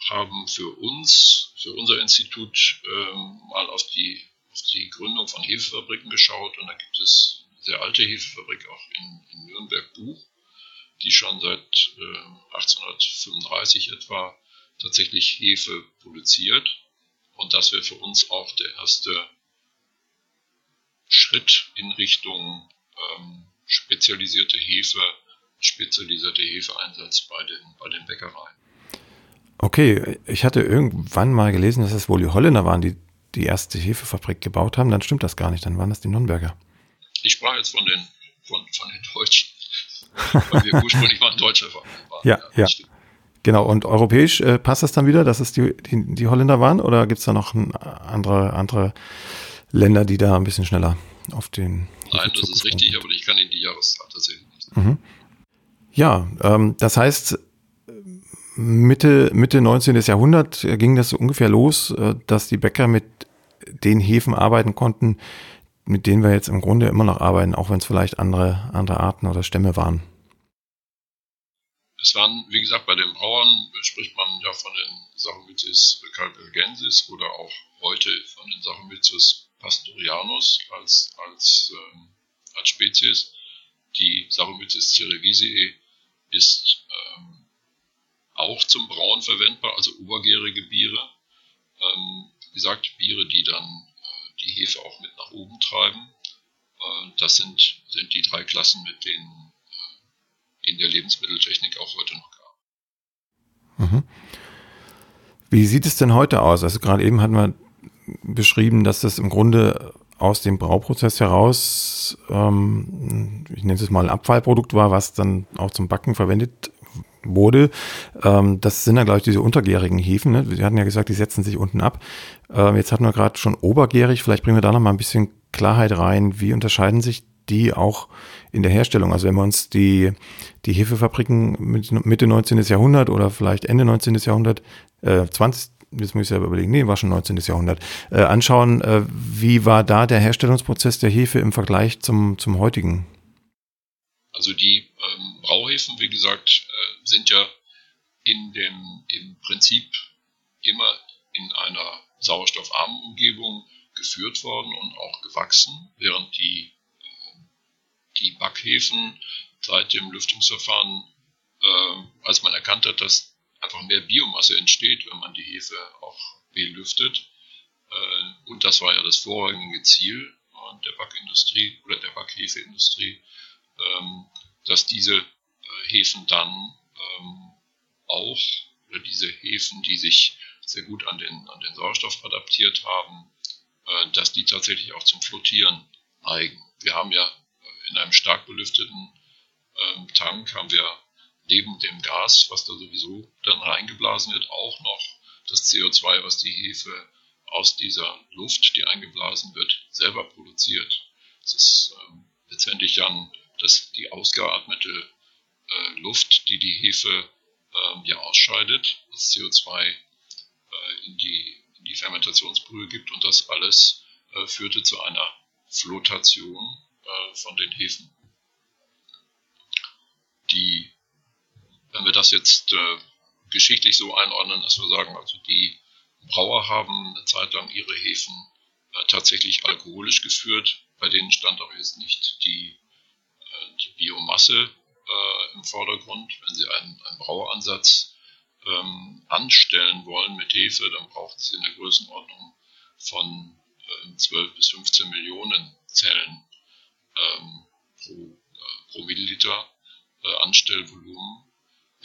haben für uns, für unser Institut ähm, mal auf die, auf die Gründung von Hefefabriken geschaut, und da gibt es eine sehr alte Hefefabrik auch in, in Nürnberg-Buch, die schon seit äh, achtzehnhundertfünfunddreißig etwa tatsächlich Hefe produziert, und das wäre für uns auch der erste Schritt in Richtung ähm, spezialisierte Hefe, spezialisierte Hefeeinsatz bei den, bei den Bäckereien. Okay, ich hatte irgendwann mal gelesen, dass es wohl die Holländer waren, die die erste Hefefabrik gebaut haben. Dann stimmt das gar nicht, dann waren das die Nürnberger. Ich sprach jetzt von den, von, von den Deutschen. Weil wir ursprünglich mal ein deutscher Verein waren. Ja, ja, ja. Genau, und europäisch äh, passt das dann wieder, dass es die, die, die Holländer waren? Oder gibt es da noch ein, andere, andere Länder, die da ein bisschen schneller auf den... Nein, das ist richtig, aber ich kann Ihnen die Jahreszahl tatsächlich nicht sagen. Mhm. Ja, ähm, das heißt, Mitte, Mitte neunzehnten Jahrhundert ging das so ungefähr los, äh, dass die Bäcker mit den Hefen arbeiten konnten, mit denen wir jetzt im Grunde immer noch arbeiten, auch wenn es vielleicht andere, andere Arten oder Stämme waren. Es waren, wie gesagt, bei den Brauern spricht man ja von den Saccharomyces carlsbergensis oder auch heute von den Saccharomyces pastorianus als, als, ähm, als Spezies. Die Saccharomyces cerevisiae ist ähm, auch zum Brauen verwendbar, also obergärige Biere. Ähm, wie gesagt, Biere, die dann äh, die Hefe auch mit nach oben treiben. Äh, das sind, sind die drei Klassen, mit denen in der Lebensmitteltechnik auch heute noch gab. Mhm. Wie sieht es denn heute aus? Also gerade eben hatten wir beschrieben, dass das im Grunde aus dem Brauprozess heraus, ähm, ich nenne es mal ein Abfallprodukt war, was dann auch zum Backen verwendet wurde. Ähm, das sind dann, glaube ich, diese untergärigen Hefen. Ne? Sie hatten ja gesagt, die setzen sich unten ab. Ähm, jetzt hatten wir gerade schon obergärig. Vielleicht bringen wir da noch mal ein bisschen Klarheit rein. Wie unterscheiden sich die auch in der Herstellung? Also wenn wir uns die, die Hefefabriken mit Mitte neunzehnten Jahrhundert oder vielleicht Ende neunzehnten Jahrhundert, äh, zwanzigsten jetzt muss ich selber überlegen, nee, war schon neunzehnten Jahrhundert, äh, anschauen, äh, wie war da der Herstellungsprozess der Hefe im Vergleich zum, zum heutigen? Also die ähm, Brauhefen, wie gesagt, äh, sind ja in dem, im Prinzip immer in einer sauerstoffarmen Umgebung geführt worden und auch gewachsen, während die die Backhefen seit dem Lüftungsverfahren, äh, als man erkannt hat, dass einfach mehr Biomasse entsteht, wenn man die Hefe auch belüftet. Äh, und das war ja das vorrangige Ziel äh, der Backindustrie oder der Backhefeindustrie, ähm, dass diese äh, Hefen dann ähm, auch, oder diese Hefen, die sich sehr gut an den, an den Sauerstoff adaptiert haben, äh, dass die tatsächlich auch zum Flottieren neigen. Wir haben ja in einem stark belüfteten ähm, Tank haben wir neben dem Gas, was da sowieso dann reingeblasen wird, auch noch das C O zwei, was die Hefe aus dieser Luft, die eingeblasen wird, selber produziert. Das ist ähm, letztendlich dann das, die ausgeatmete äh, Luft, die die Hefe ähm, ja ausscheidet, das C O zwei äh, in die, in die Fermentationsbrühe gibt, und das alles äh, führte zu einer Flotation von den Hefen. Die, wenn wir das jetzt äh, geschichtlich so einordnen, dass wir sagen, also die Brauer haben eine Zeit lang ihre Hefen äh, tatsächlich alkoholisch geführt, bei denen stand auch jetzt nicht die, äh, die Biomasse äh, im Vordergrund. Wenn sie einen, einen Braueransatz ähm, anstellen wollen mit Hefe, dann braucht es in der Größenordnung von äh, zwölf bis fünfzehn Millionen Zellen Ähm, pro, äh, pro Milliliter äh, Anstellvolumen,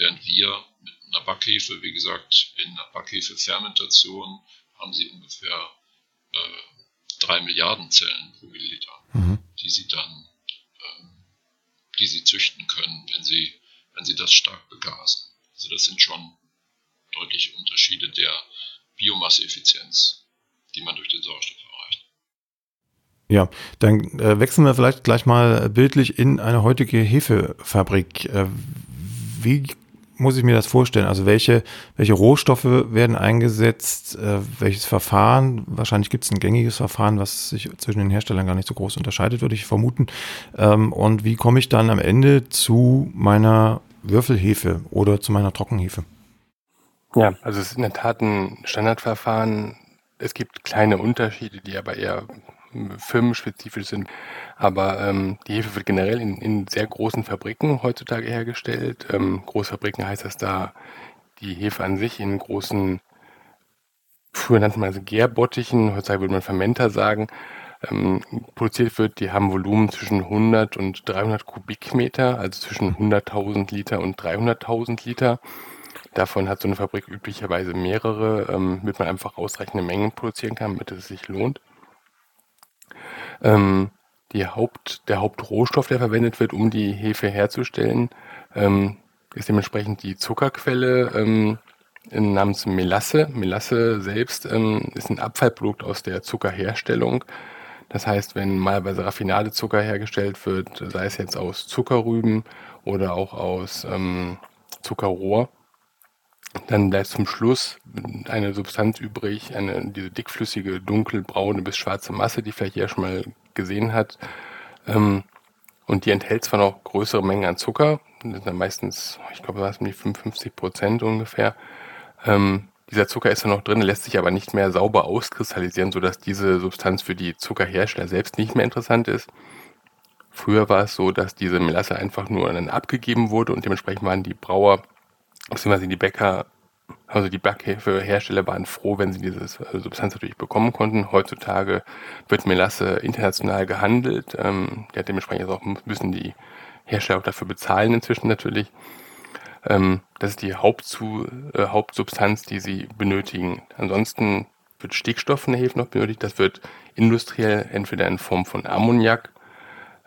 während wir mit einer Backhefe, wie gesagt, in einer Backhefefermentation haben sie ungefähr äh, drei Milliarden Zellen pro Milliliter, mhm. die sie dann, ähm, die sie züchten können, wenn sie, wenn sie das stark begasen. Also das sind schon deutliche Unterschiede der Biomasseeffizienz, die man durch den Sauerstoff erreicht. Ja, dann äh, wechseln wir vielleicht gleich mal bildlich in eine heutige Hefefabrik. Äh, wie muss ich mir das vorstellen? Also welche, welche Rohstoffe werden eingesetzt? Äh, welches Verfahren? Wahrscheinlich gibt es ein gängiges Verfahren, was sich zwischen den Herstellern gar nicht so groß unterscheidet, würde ich vermuten. Ähm, und wie komme ich dann am Ende zu meiner Würfelhefe oder zu meiner Trockenhefe? Ja, also es ist in der Tat ein Standardverfahren. Es gibt kleine Unterschiede, die aber eher firmenspezifisch sind, aber ähm, die Hefe wird generell in, in sehr großen Fabriken heutzutage hergestellt. Ähm, Großfabriken heißt das, da die Hefe an sich in großen, früher nannte man es Gärbottichen, heutzutage würde man Fermenter sagen, ähm, produziert wird. Die haben Volumen zwischen hundert und dreihundert Kubikmeter, also zwischen hunderttausend Liter und dreihunderttausend Liter. Davon hat so eine Fabrik üblicherweise mehrere, ähm, damit man einfach ausreichende Mengen produzieren kann, damit es sich lohnt. Ähm, die Haupt, der Hauptrohstoff, der verwendet wird, um die Hefe herzustellen, ähm, ist dementsprechend die Zuckerquelle ähm, namens Melasse. Melasse selbst ähm, ist ein Abfallprodukt aus der Zuckerherstellung. Das heißt, wenn malweise Raffinadezucker hergestellt wird, sei es jetzt aus Zuckerrüben oder auch aus ähm, Zuckerrohr, dann bleibt zum Schluss eine Substanz übrig, eine, diese dickflüssige, dunkelbraune bis schwarze Masse, die vielleicht jeder schon mal gesehen hat. Ähm, und die enthält zwar noch größere Mengen an Zucker, das sind dann meistens, ich glaube, das waren fünfundfünfzig Prozent ungefähr. Ähm, dieser Zucker ist dann noch drin, lässt sich aber nicht mehr sauber auskristallisieren, sodass diese Substanz für die Zuckerhersteller selbst nicht mehr interessant ist. Früher war es so, dass diese Melasse einfach nur dann abgegeben wurde und dementsprechend waren die Brauer beziehungsweise die Bäcker, also die Backhefehersteller waren froh, wenn sie diese Substanz natürlich bekommen konnten. Heutzutage wird Melasse international gehandelt. Ähm, ja, dementsprechend auch müssen die Hersteller auch dafür bezahlen inzwischen natürlich. Ähm, das ist die Hauptzu- äh, Hauptsubstanz, die sie benötigen. Ansonsten wird Stickstoff in der Hefe noch benötigt. Das wird industriell entweder in Form von Ammoniak,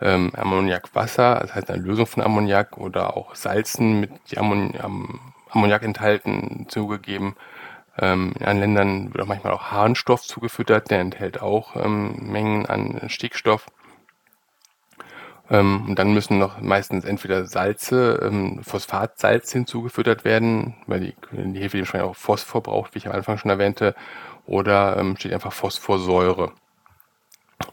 Ähm, Ammoniakwasser, das heißt eine Lösung von Ammoniak oder auch Salzen mit die Ammoni- Am- Ammoniak enthalten zugegeben. Ähm, in anderen Ländern wird auch manchmal auch Harnstoff zugefüttert, der enthält auch ähm, Mengen an Stickstoff. Ähm, und dann müssen noch meistens entweder Salze, ähm, Phosphatsalz hinzugefüttert werden, weil die, die Hefe dementsprechend auch Phosphor braucht, wie ich am Anfang schon erwähnte, oder ähm, steht einfach Phosphorsäure.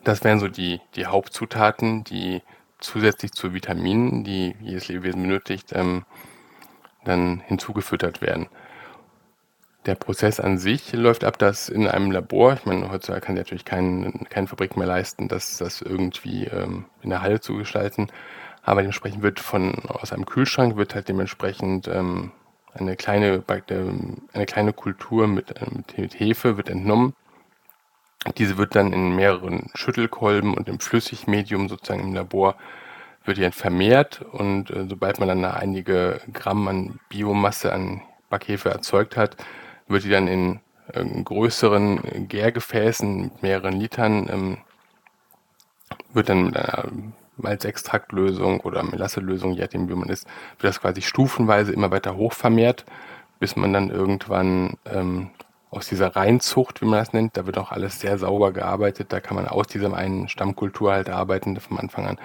Das wären so die, die Hauptzutaten, die zusätzlich zu Vitaminen, die jedes Lebewesen benötigt, ähm, dann hinzugefüttert werden. Der Prozess an sich läuft ab, dass in einem Labor, ich meine, heutzutage kann sich natürlich kein, keine Fabrik mehr leisten, das, das irgendwie ähm, in der Halle zu gestalten, aber dementsprechend wird von aus einem Kühlschrank wird halt dementsprechend ähm, eine kleine eine kleine Kultur mit, mit, mit Hefe wird entnommen. Diese wird dann in mehreren Schüttelkolben und im Flüssigmedium sozusagen im Labor wird die dann vermehrt und äh, sobald man dann einige Gramm an Biomasse an Backhefe erzeugt hat, wird die dann in äh, größeren Gärgefäßen mit mehreren Litern, ähm, wird dann mit einer Malzextraktlösung oder Melasselösung, je nachdem wie man ist, wird das quasi stufenweise immer weiter hoch vermehrt, bis man dann irgendwann ähm, aus dieser Reinzucht, wie man das nennt, da wird auch alles sehr sauber gearbeitet, da kann man aus diesem einen Stammkultur halt arbeiten, vom Anfang an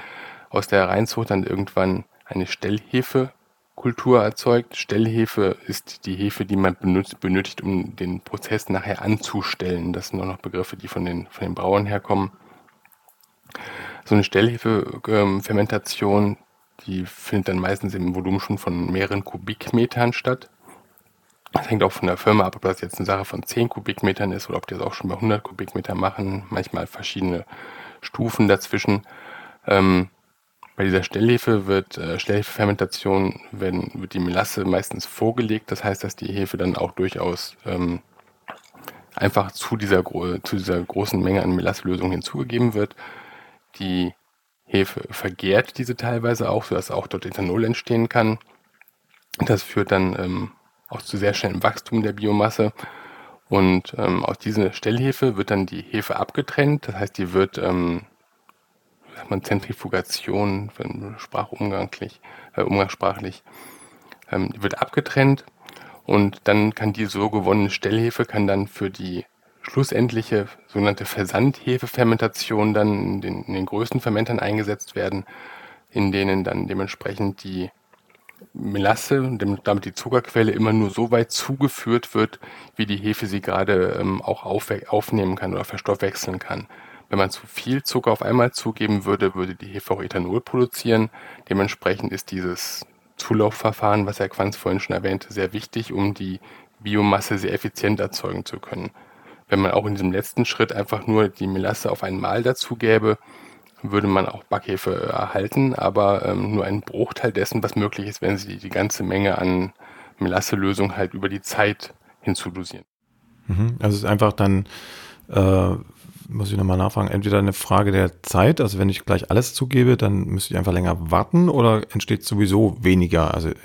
aus der Reinzucht dann irgendwann eine Stellhefekultur erzeugt. Stellhefe ist die Hefe, die man benutzt, benötigt, um den Prozess nachher anzustellen. Das sind auch noch Begriffe, die von den, von den Brauern herkommen. So eine Stellhefe-Fermentation, die findet dann meistens im Volumen schon von mehreren Kubikmetern statt. Das hängt auch von der Firma ab, ob das jetzt eine Sache von zehn Kubikmetern ist oder ob die das auch schon bei hundert Kubikmetern machen. Manchmal verschiedene Stufen dazwischen. Ähm, bei dieser Stellhefe wird, äh, Stellhefefermentation werden, wird die Melasse meistens vorgelegt. Das heißt, dass die Hefe dann auch durchaus ähm, einfach zu dieser, zu dieser großen Menge an Melasselösung hinzugegeben wird. Die Hefe vergärt diese teilweise auch, sodass auch dort Ethanol entstehen kann. Das führt dann ähm, auch zu sehr schnellem Wachstum der Biomasse. Und ähm, aus dieser Stellhefe wird dann die Hefe abgetrennt. Das heißt, die wird, ähm, wie sagt man, Zentrifugation, sprachumganglich, äh, umgangssprachlich, ähm, die wird abgetrennt. Und dann kann die so gewonnene Stellhefe kann dann für die schlussendliche sogenannte Versandhefefermentation dann in den, in den größten Fermentern eingesetzt werden, in denen dann dementsprechend die Melasse, damit die Zuckerquelle immer nur so weit zugeführt wird, wie die Hefe sie gerade ähm, auch aufwe- aufnehmen kann oder verstoffwechseln kann. Wenn man zu viel Zucker auf einmal zugeben würde, würde die Hefe auch Ethanol produzieren. Dementsprechend ist dieses Zulaufverfahren, was Herr Quanz vorhin schon erwähnte, sehr wichtig, um die Biomasse sehr effizient erzeugen zu können. Wenn man auch in diesem letzten Schritt einfach nur die Melasse auf einmal dazu gäbe, würde man auch Backhefe erhalten, aber ähm, nur einen Bruchteil dessen, was möglich ist, wenn sie die ganze Menge an Melasselösung halt über die Zeit hinzudosieren. Mhm. Also es ist einfach dann, äh, muss ich nochmal nachfragen, entweder eine Frage der Zeit, also wenn ich gleich alles zugebe, dann müsste ich einfach länger warten oder entsteht sowieso weniger, also äh,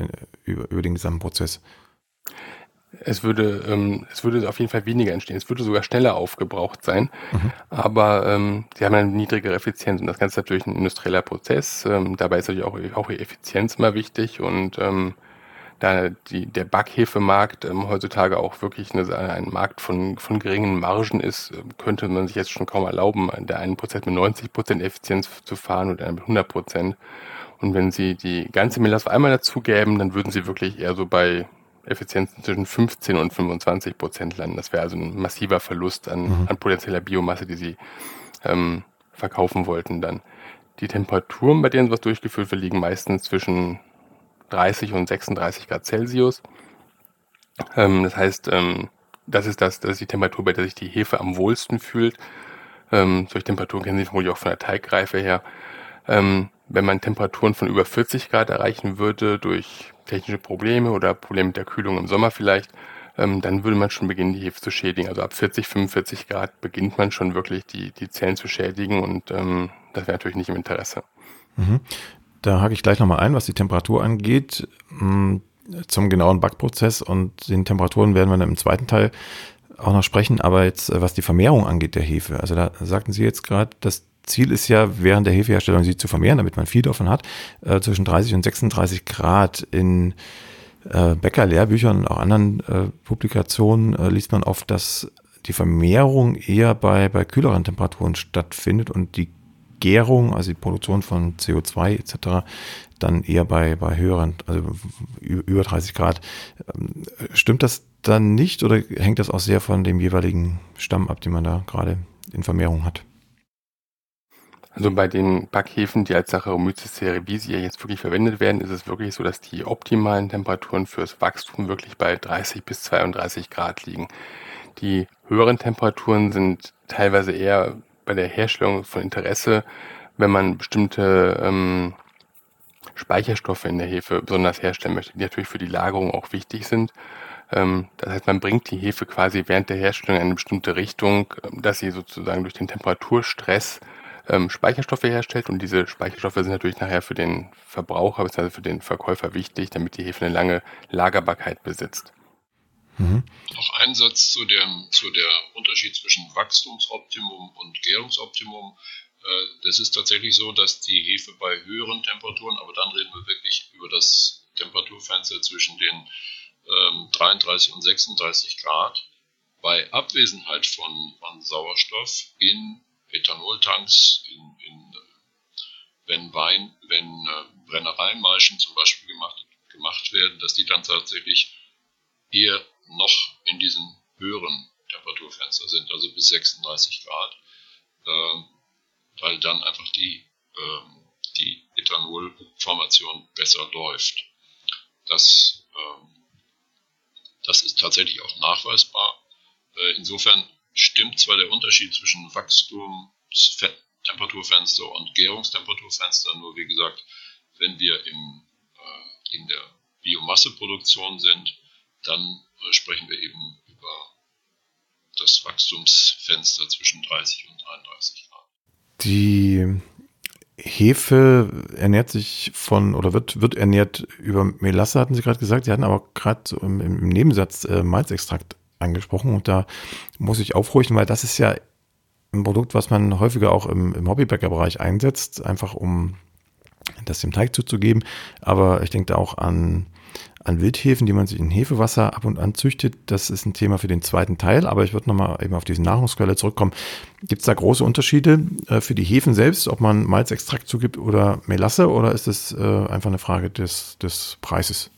über, über den gesamten Prozess? es würde, ähm, es würde auf jeden Fall weniger entstehen. Es würde sogar schneller aufgebraucht sein. Mhm. Aber ähm, sie haben eine niedrigere Effizienz. Und das Ganze ist natürlich ein industrieller Prozess. Ähm, dabei ist natürlich auch, auch Effizienz immer wichtig. Und ähm, da die, der Backhefemarkt ähm, heutzutage auch wirklich eine, ein Markt von, von geringen Margen ist, könnte man sich jetzt schon kaum erlauben, der einen Prozess mit neunzig Prozent Effizienz zu fahren und einen mit hundert Prozent. Und wenn sie die ganze Milch auf einmal dazugäben, dann würden sie wirklich eher so bei Effizienzen zwischen fünfzehn und fünfundzwanzig Prozent landen. Das wäre also ein massiver Verlust an, mhm. an potenzieller Biomasse, die sie ähm, verkaufen wollten dann. Die Temperaturen, bei denen sowas durchgeführt wird, liegen meistens zwischen dreißig und sechsunddreißig Grad Celsius. Ähm, das heißt, ähm, das, ist das, das ist die Temperatur, bei der sich die Hefe am wohlsten fühlt. Ähm, solche Temperaturen kennen Sie vermutlich auch von der Teigreife her. Ähm, wenn man Temperaturen von über vierzig Grad erreichen würde, durch technische Probleme oder Probleme mit der Kühlung im Sommer vielleicht, ähm, dann würde man schon beginnen, die Hefe zu schädigen. Also ab vierzig, fünfundvierzig Grad beginnt man schon wirklich, die, die Zellen zu schädigen, und ähm, das wäre natürlich nicht im Interesse. Mhm. Da hake ich gleich nochmal ein, was die Temperatur angeht. Zum genauen Backprozess und den Temperaturen werden wir dann im zweiten Teil auch noch sprechen. Aber jetzt, was die Vermehrung angeht der Hefe, also da sagten Sie jetzt gerade, das Ziel ist ja, während der Hefeherstellung sie zu vermehren, damit man viel davon hat, äh, zwischen dreißig und sechsunddreißig Grad. In äh, Bäckerlehrbüchern und auch anderen äh, Publikationen äh, liest man oft, dass die Vermehrung eher bei, bei kühleren Temperaturen stattfindet und die Gärung, also die Produktion von C O zwei et cetera, dann eher bei, bei höheren, also über dreißig Grad. Ähm, stimmt das dann nicht oder hängt das auch sehr von dem jeweiligen Stamm ab, den man da gerade in Vermehrung hat? Also bei den Backhefen, die als Saccharomyces cerevisiae jetzt wirklich verwendet werden, ist es wirklich so, dass die optimalen Temperaturen fürs Wachstum wirklich bei dreißig bis zweiunddreißig Grad liegen. Die höheren Temperaturen sind teilweise eher bei der Herstellung von Interesse, wenn man bestimmte ähm, Speicherstoffe in der Hefe besonders herstellen möchte, die natürlich für die Lagerung auch wichtig sind. Das heißt, man bringt die Hefe quasi während der Herstellung in eine bestimmte Richtung, dass sie sozusagen durch den Temperaturstress Speicherstoffe herstellt, und diese Speicherstoffe sind natürlich nachher für den Verbraucher bzw. für den Verkäufer wichtig, damit die Hefe eine lange Lagerbarkeit besitzt. Mhm. Noch ein Satz zu dem zu der Unterschied zwischen Wachstumsoptimum und Gärungsoptimum. Das ist tatsächlich so, dass die Hefe bei höheren Temperaturen, aber dann reden wir wirklich über das Temperaturfenster zwischen den dreiunddreißig und sechsunddreißig Grad, bei Abwesenheit von, von Sauerstoff in Ethanoltanks, in, in, wenn Wein, wenn äh, Brennereimaischen zum Beispiel gemacht, gemacht werden, dass die dann tatsächlich eher noch in diesem höheren Temperaturfenster sind, also bis sechsunddreißig Grad, ähm, weil dann einfach die, ähm, die Ethanolformation besser läuft. Das, ähm, das ist tatsächlich auch nachweisbar. Äh, insofern stimmt zwar der Unterschied zwischen Wachstumstemperaturfenster und Gärungstemperaturfenster, nur wie gesagt, wenn wir im, äh, in der Biomasseproduktion sind, dann äh, sprechen wir eben über das Wachstumsfenster zwischen dreißig und dreiunddreißig Grad. Die Hefe ernährt sich von oder wird, wird ernährt über Melasse, hatten Sie gerade gesagt. Sie hatten aber gerade so im, im Nebensatz äh, Malzextrakt angesprochen, und da muss ich aufhorchen, weil das ist ja ein Produkt, was man häufiger auch im, im Hobbybäckerbereich einsetzt, einfach um das dem Teig zuzugeben. Aber ich denke da auch an, an Wildhefen, die man sich in Hefewasser ab und an züchtet. Das ist ein Thema für den zweiten Teil, aber ich würde nochmal eben auf diese Nahrungsquelle zurückkommen. Gibt es da große Unterschiede äh, für die Hefen selbst, ob man Malzextrakt zugibt oder Melasse, oder ist das äh, einfach eine Frage des, des Preises?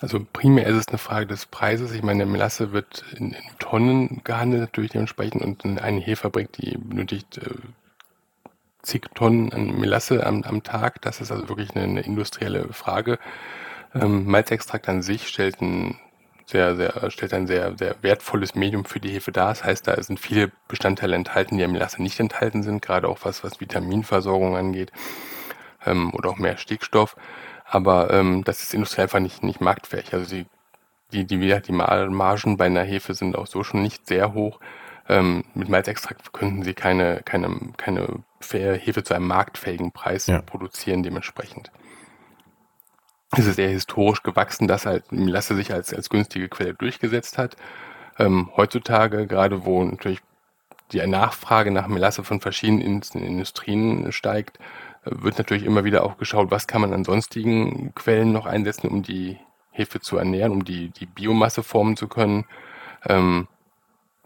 Also primär ist es eine Frage des Preises. Ich meine, Melasse wird in, in Tonnen gehandelt natürlich dementsprechend, und eine Hefefabrik, die benötigt äh, zig Tonnen an Melasse am, am Tag. Das ist also wirklich eine, eine industrielle Frage. Ähm, Malzextrakt an sich stellt ein sehr, sehr, stellt ein sehr, sehr wertvolles Medium für die Hefe dar. Das heißt, da sind viele Bestandteile enthalten, die am Melasse nicht enthalten sind, gerade auch was, was Vitaminversorgung angeht ähm, oder auch mehr Stickstoff. Aber ähm, das ist industriell einfach nicht, nicht marktfähig. Also die, die, die, die Margen bei einer Hefe sind auch so schon nicht sehr hoch. Ähm, mit Malzextrakt könnten sie keine, keine, keine Hefe zu einem marktfähigen Preis ja. produzieren dementsprechend. ist es eher historisch gewachsen, dass halt Melasse sich als, als günstige Quelle durchgesetzt hat. Ähm, heutzutage, gerade wo natürlich die Nachfrage nach Melasse von verschiedenen Industrien steigt, wird natürlich immer wieder auch geschaut, was kann man an sonstigen Quellen noch einsetzen, um die Hefe zu ernähren, um die, die Biomasse formen zu können. Ähm,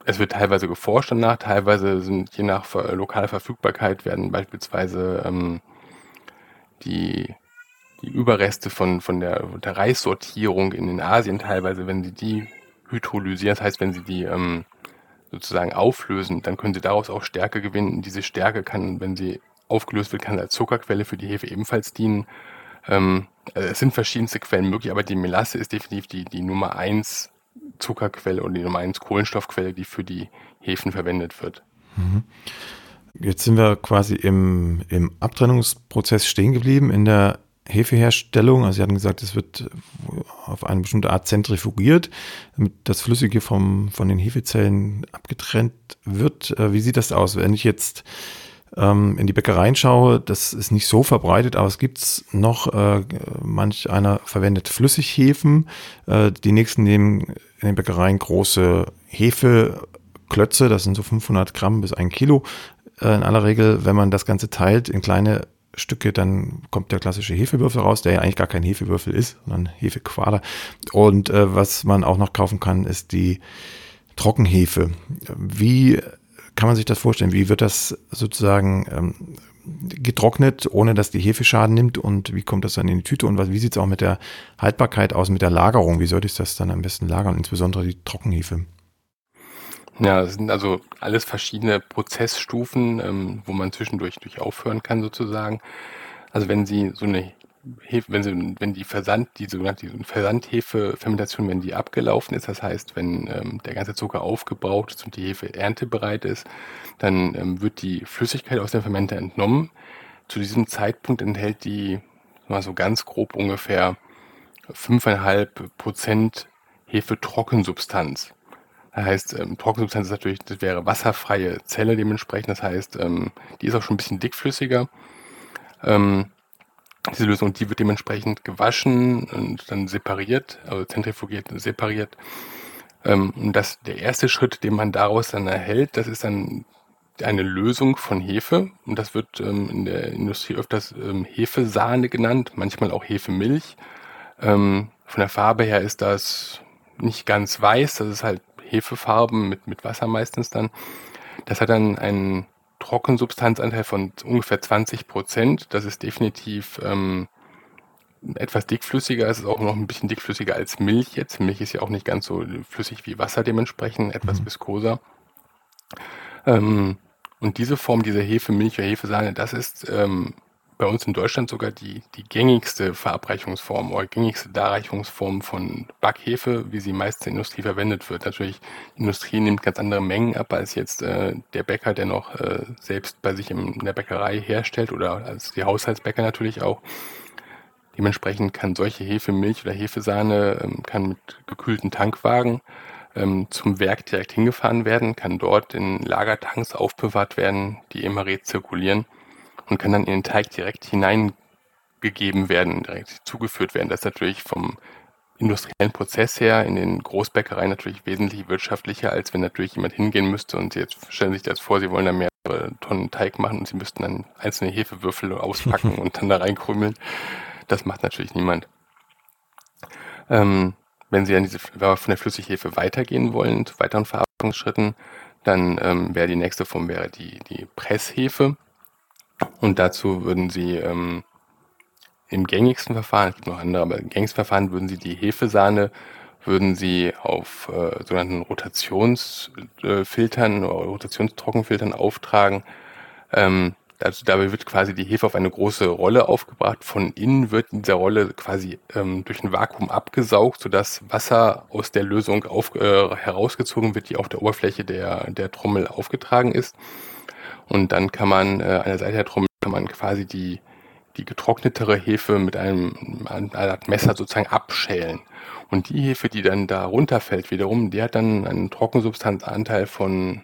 es wird teilweise geforscht danach, teilweise sind je nach ver- lokaler Verfügbarkeit werden beispielsweise ähm, die, die Überreste von, von der, der Reissortierung in Asien teilweise, wenn sie die hydrolysieren, das heißt, wenn sie die ähm, sozusagen auflösen, dann können sie daraus auch Stärke gewinnen. Diese Stärke kann, wenn sie aufgelöst wird, kann als Zuckerquelle für die Hefe ebenfalls dienen. Ähm, also es sind verschiedenste Quellen möglich, aber die Melasse ist definitiv die, die Nummer eins Zuckerquelle und die Nummer eins Kohlenstoffquelle, die für die Hefen verwendet wird. Jetzt sind wir quasi im, im Abtrennungsprozess stehen geblieben in der Hefeherstellung. Also Sie hatten gesagt, es wird auf eine bestimmte Art zentrifugiert, damit das Flüssige vom, von den Hefezellen abgetrennt wird. Wie sieht das aus, wenn ich jetzt in die Bäckereien schaue? Das ist nicht so verbreitet, aber es gibt es noch. Äh, manch einer verwendet Flüssighefen. Äh, die nächsten nehmen in den Bäckereien große Hefeklötze, das sind so fünfhundert Gramm bis ein Kilo. Äh, in aller Regel, wenn man das Ganze teilt in kleine Stücke, dann kommt der klassische Hefewürfel raus, der ja eigentlich gar kein Hefewürfel ist, sondern Hefequader. Und äh, was man auch noch kaufen kann, ist die Trockenhefe. Wie kann man sich das vorstellen? Wie wird das sozusagen ähm, getrocknet, ohne dass die Hefe Schaden nimmt? Und wie kommt das dann in die Tüte? Und was, wie sieht es auch mit der Haltbarkeit aus, mit der Lagerung? Wie sollte ich das dann am besten lagern, insbesondere die Trockenhefe? Ja, das sind also alles verschiedene Prozessstufen, ähm, wo man zwischendurch durch aufhören kann sozusagen. Also wenn Sie so eine Hefe, wenn, Sie, wenn die Versand, die sogenannte Versandhefe-Fermentation, wenn die abgelaufen ist, das heißt, wenn ähm, der ganze Zucker aufgebraucht ist und die Hefe erntebereit ist, dann ähm, wird die Flüssigkeit aus dem Fermenter entnommen. Zu diesem Zeitpunkt enthält die, mal so ganz grob, ungefähr fünfeinhalb Prozent Hefe-Trockensubstanz. Das heißt, ähm, Trockensubstanz ist natürlich, das wäre wasserfreie Zelle dementsprechend, das heißt, ähm, die ist auch schon ein bisschen dickflüssiger. Ähm, Diese Lösung, die wird dementsprechend gewaschen und dann separiert, also zentrifugiert und separiert. Und das, der erste Schritt, den man daraus dann erhält, das ist dann eine Lösung von Hefe. Und das wird in der Industrie öfters Hefesahne genannt, manchmal auch Hefemilch. Von der Farbe her ist das nicht ganz weiß, das ist halt Hefefarben mit, mit Wasser meistens dann. Das hat dann einen Trockensubstanzanteil von ungefähr zwanzig Prozent. Das ist definitiv ähm, etwas dickflüssiger. Es ist auch noch ein bisschen dickflüssiger als Milch jetzt. Milch ist ja auch nicht ganz so flüssig wie Wasser dementsprechend, etwas viskoser. Ähm, und diese Form, diese Hefemilch oder Hefesahne, das ist ähm, bei uns in Deutschland sogar die, die gängigste Verabreichungsform oder gängigste Darreichungsform von Backhefe, wie sie meist in der Industrie verwendet wird. Natürlich, die Industrie nimmt ganz andere Mengen ab, als jetzt äh, der Bäcker, der noch äh, selbst bei sich in der Bäckerei herstellt oder als die Haushaltsbäcker natürlich auch. Dementsprechend kann solche Hefemilch oder Hefesahne ähm, kann mit gekühlten Tankwagen ähm, zum Werk direkt hingefahren werden, kann dort in Lagertanks aufbewahrt werden, die immer rezirkulieren. Und kann dann in den Teig direkt hineingegeben werden, direkt zugeführt werden. Das ist natürlich vom industriellen Prozess her in den Großbäckereien natürlich wesentlich wirtschaftlicher, als wenn natürlich jemand hingehen müsste und Sie jetzt stellen sich das vor, Sie wollen da mehrere Tonnen Teig machen und Sie müssten dann einzelne Hefewürfel auspacken und dann da reinkrümeln. Das macht natürlich niemand. Ähm, wenn Sie dann diese, wenn wir von der Flüssighefe weitergehen wollen, zu weiteren Verarbeitungsschritten, dann ähm, wäre die nächste Form wäre die, die Presshefe. Und dazu würden Sie ähm, im gängigsten Verfahren, es gibt noch andere, aber im gängigsten Verfahren würden Sie die Hefesahne, würden Sie auf äh, sogenannten Rotationsfiltern oder Rotationstrockenfiltern auftragen. Ähm, also dabei wird quasi die Hefe auf eine große Rolle aufgebracht. Von innen wird in dieser Rolle quasi ähm, durch ein Vakuum abgesaugt, sodass Wasser aus der Lösung auf, äh, herausgezogen wird, die auf der Oberfläche der, der Trommel aufgetragen ist. Und dann kann man äh, an der Seite der Trommel kann man quasi die, die getrocknetere Hefe mit einem, einem Messer sozusagen abschälen. Und die Hefe, die dann da runterfällt wiederum, die hat dann einen Trockensubstanzanteil von,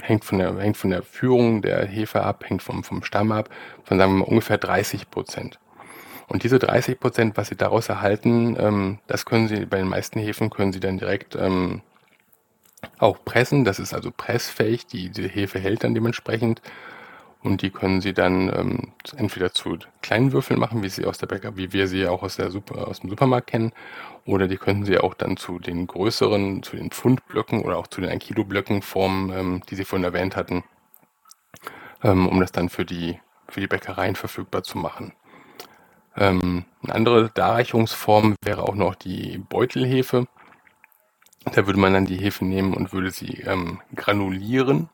hängt von der, hängt von der Führung der Hefe ab, hängt vom, vom Stamm ab, von sagen wir mal ungefähr dreißig Prozent. Und diese dreißig Prozent, was Sie daraus erhalten, ähm, das können Sie, bei den meisten Hefen können Sie dann direkt ähm, auch pressen. Das ist also pressfähig, die, die Hefe hält dann dementsprechend. Und die können Sie dann ähm, entweder zu kleinen Würfeln machen, wie sie aus der Bäcker, wie wir sie auch aus der Super, aus dem Supermarkt kennen, oder die können Sie auch dann zu den größeren, zu den Pfundblöcken oder auch zu den ein Kilo Blöcken formen, ähm, die Sie vorhin erwähnt hatten, ähm, um das dann für die für die Bäckereien verfügbar zu machen. Ähm, eine andere Darreichungsform wäre auch noch die Beutelhefe. Da würde man dann die Hefe nehmen und würde sie ähm, granulieren.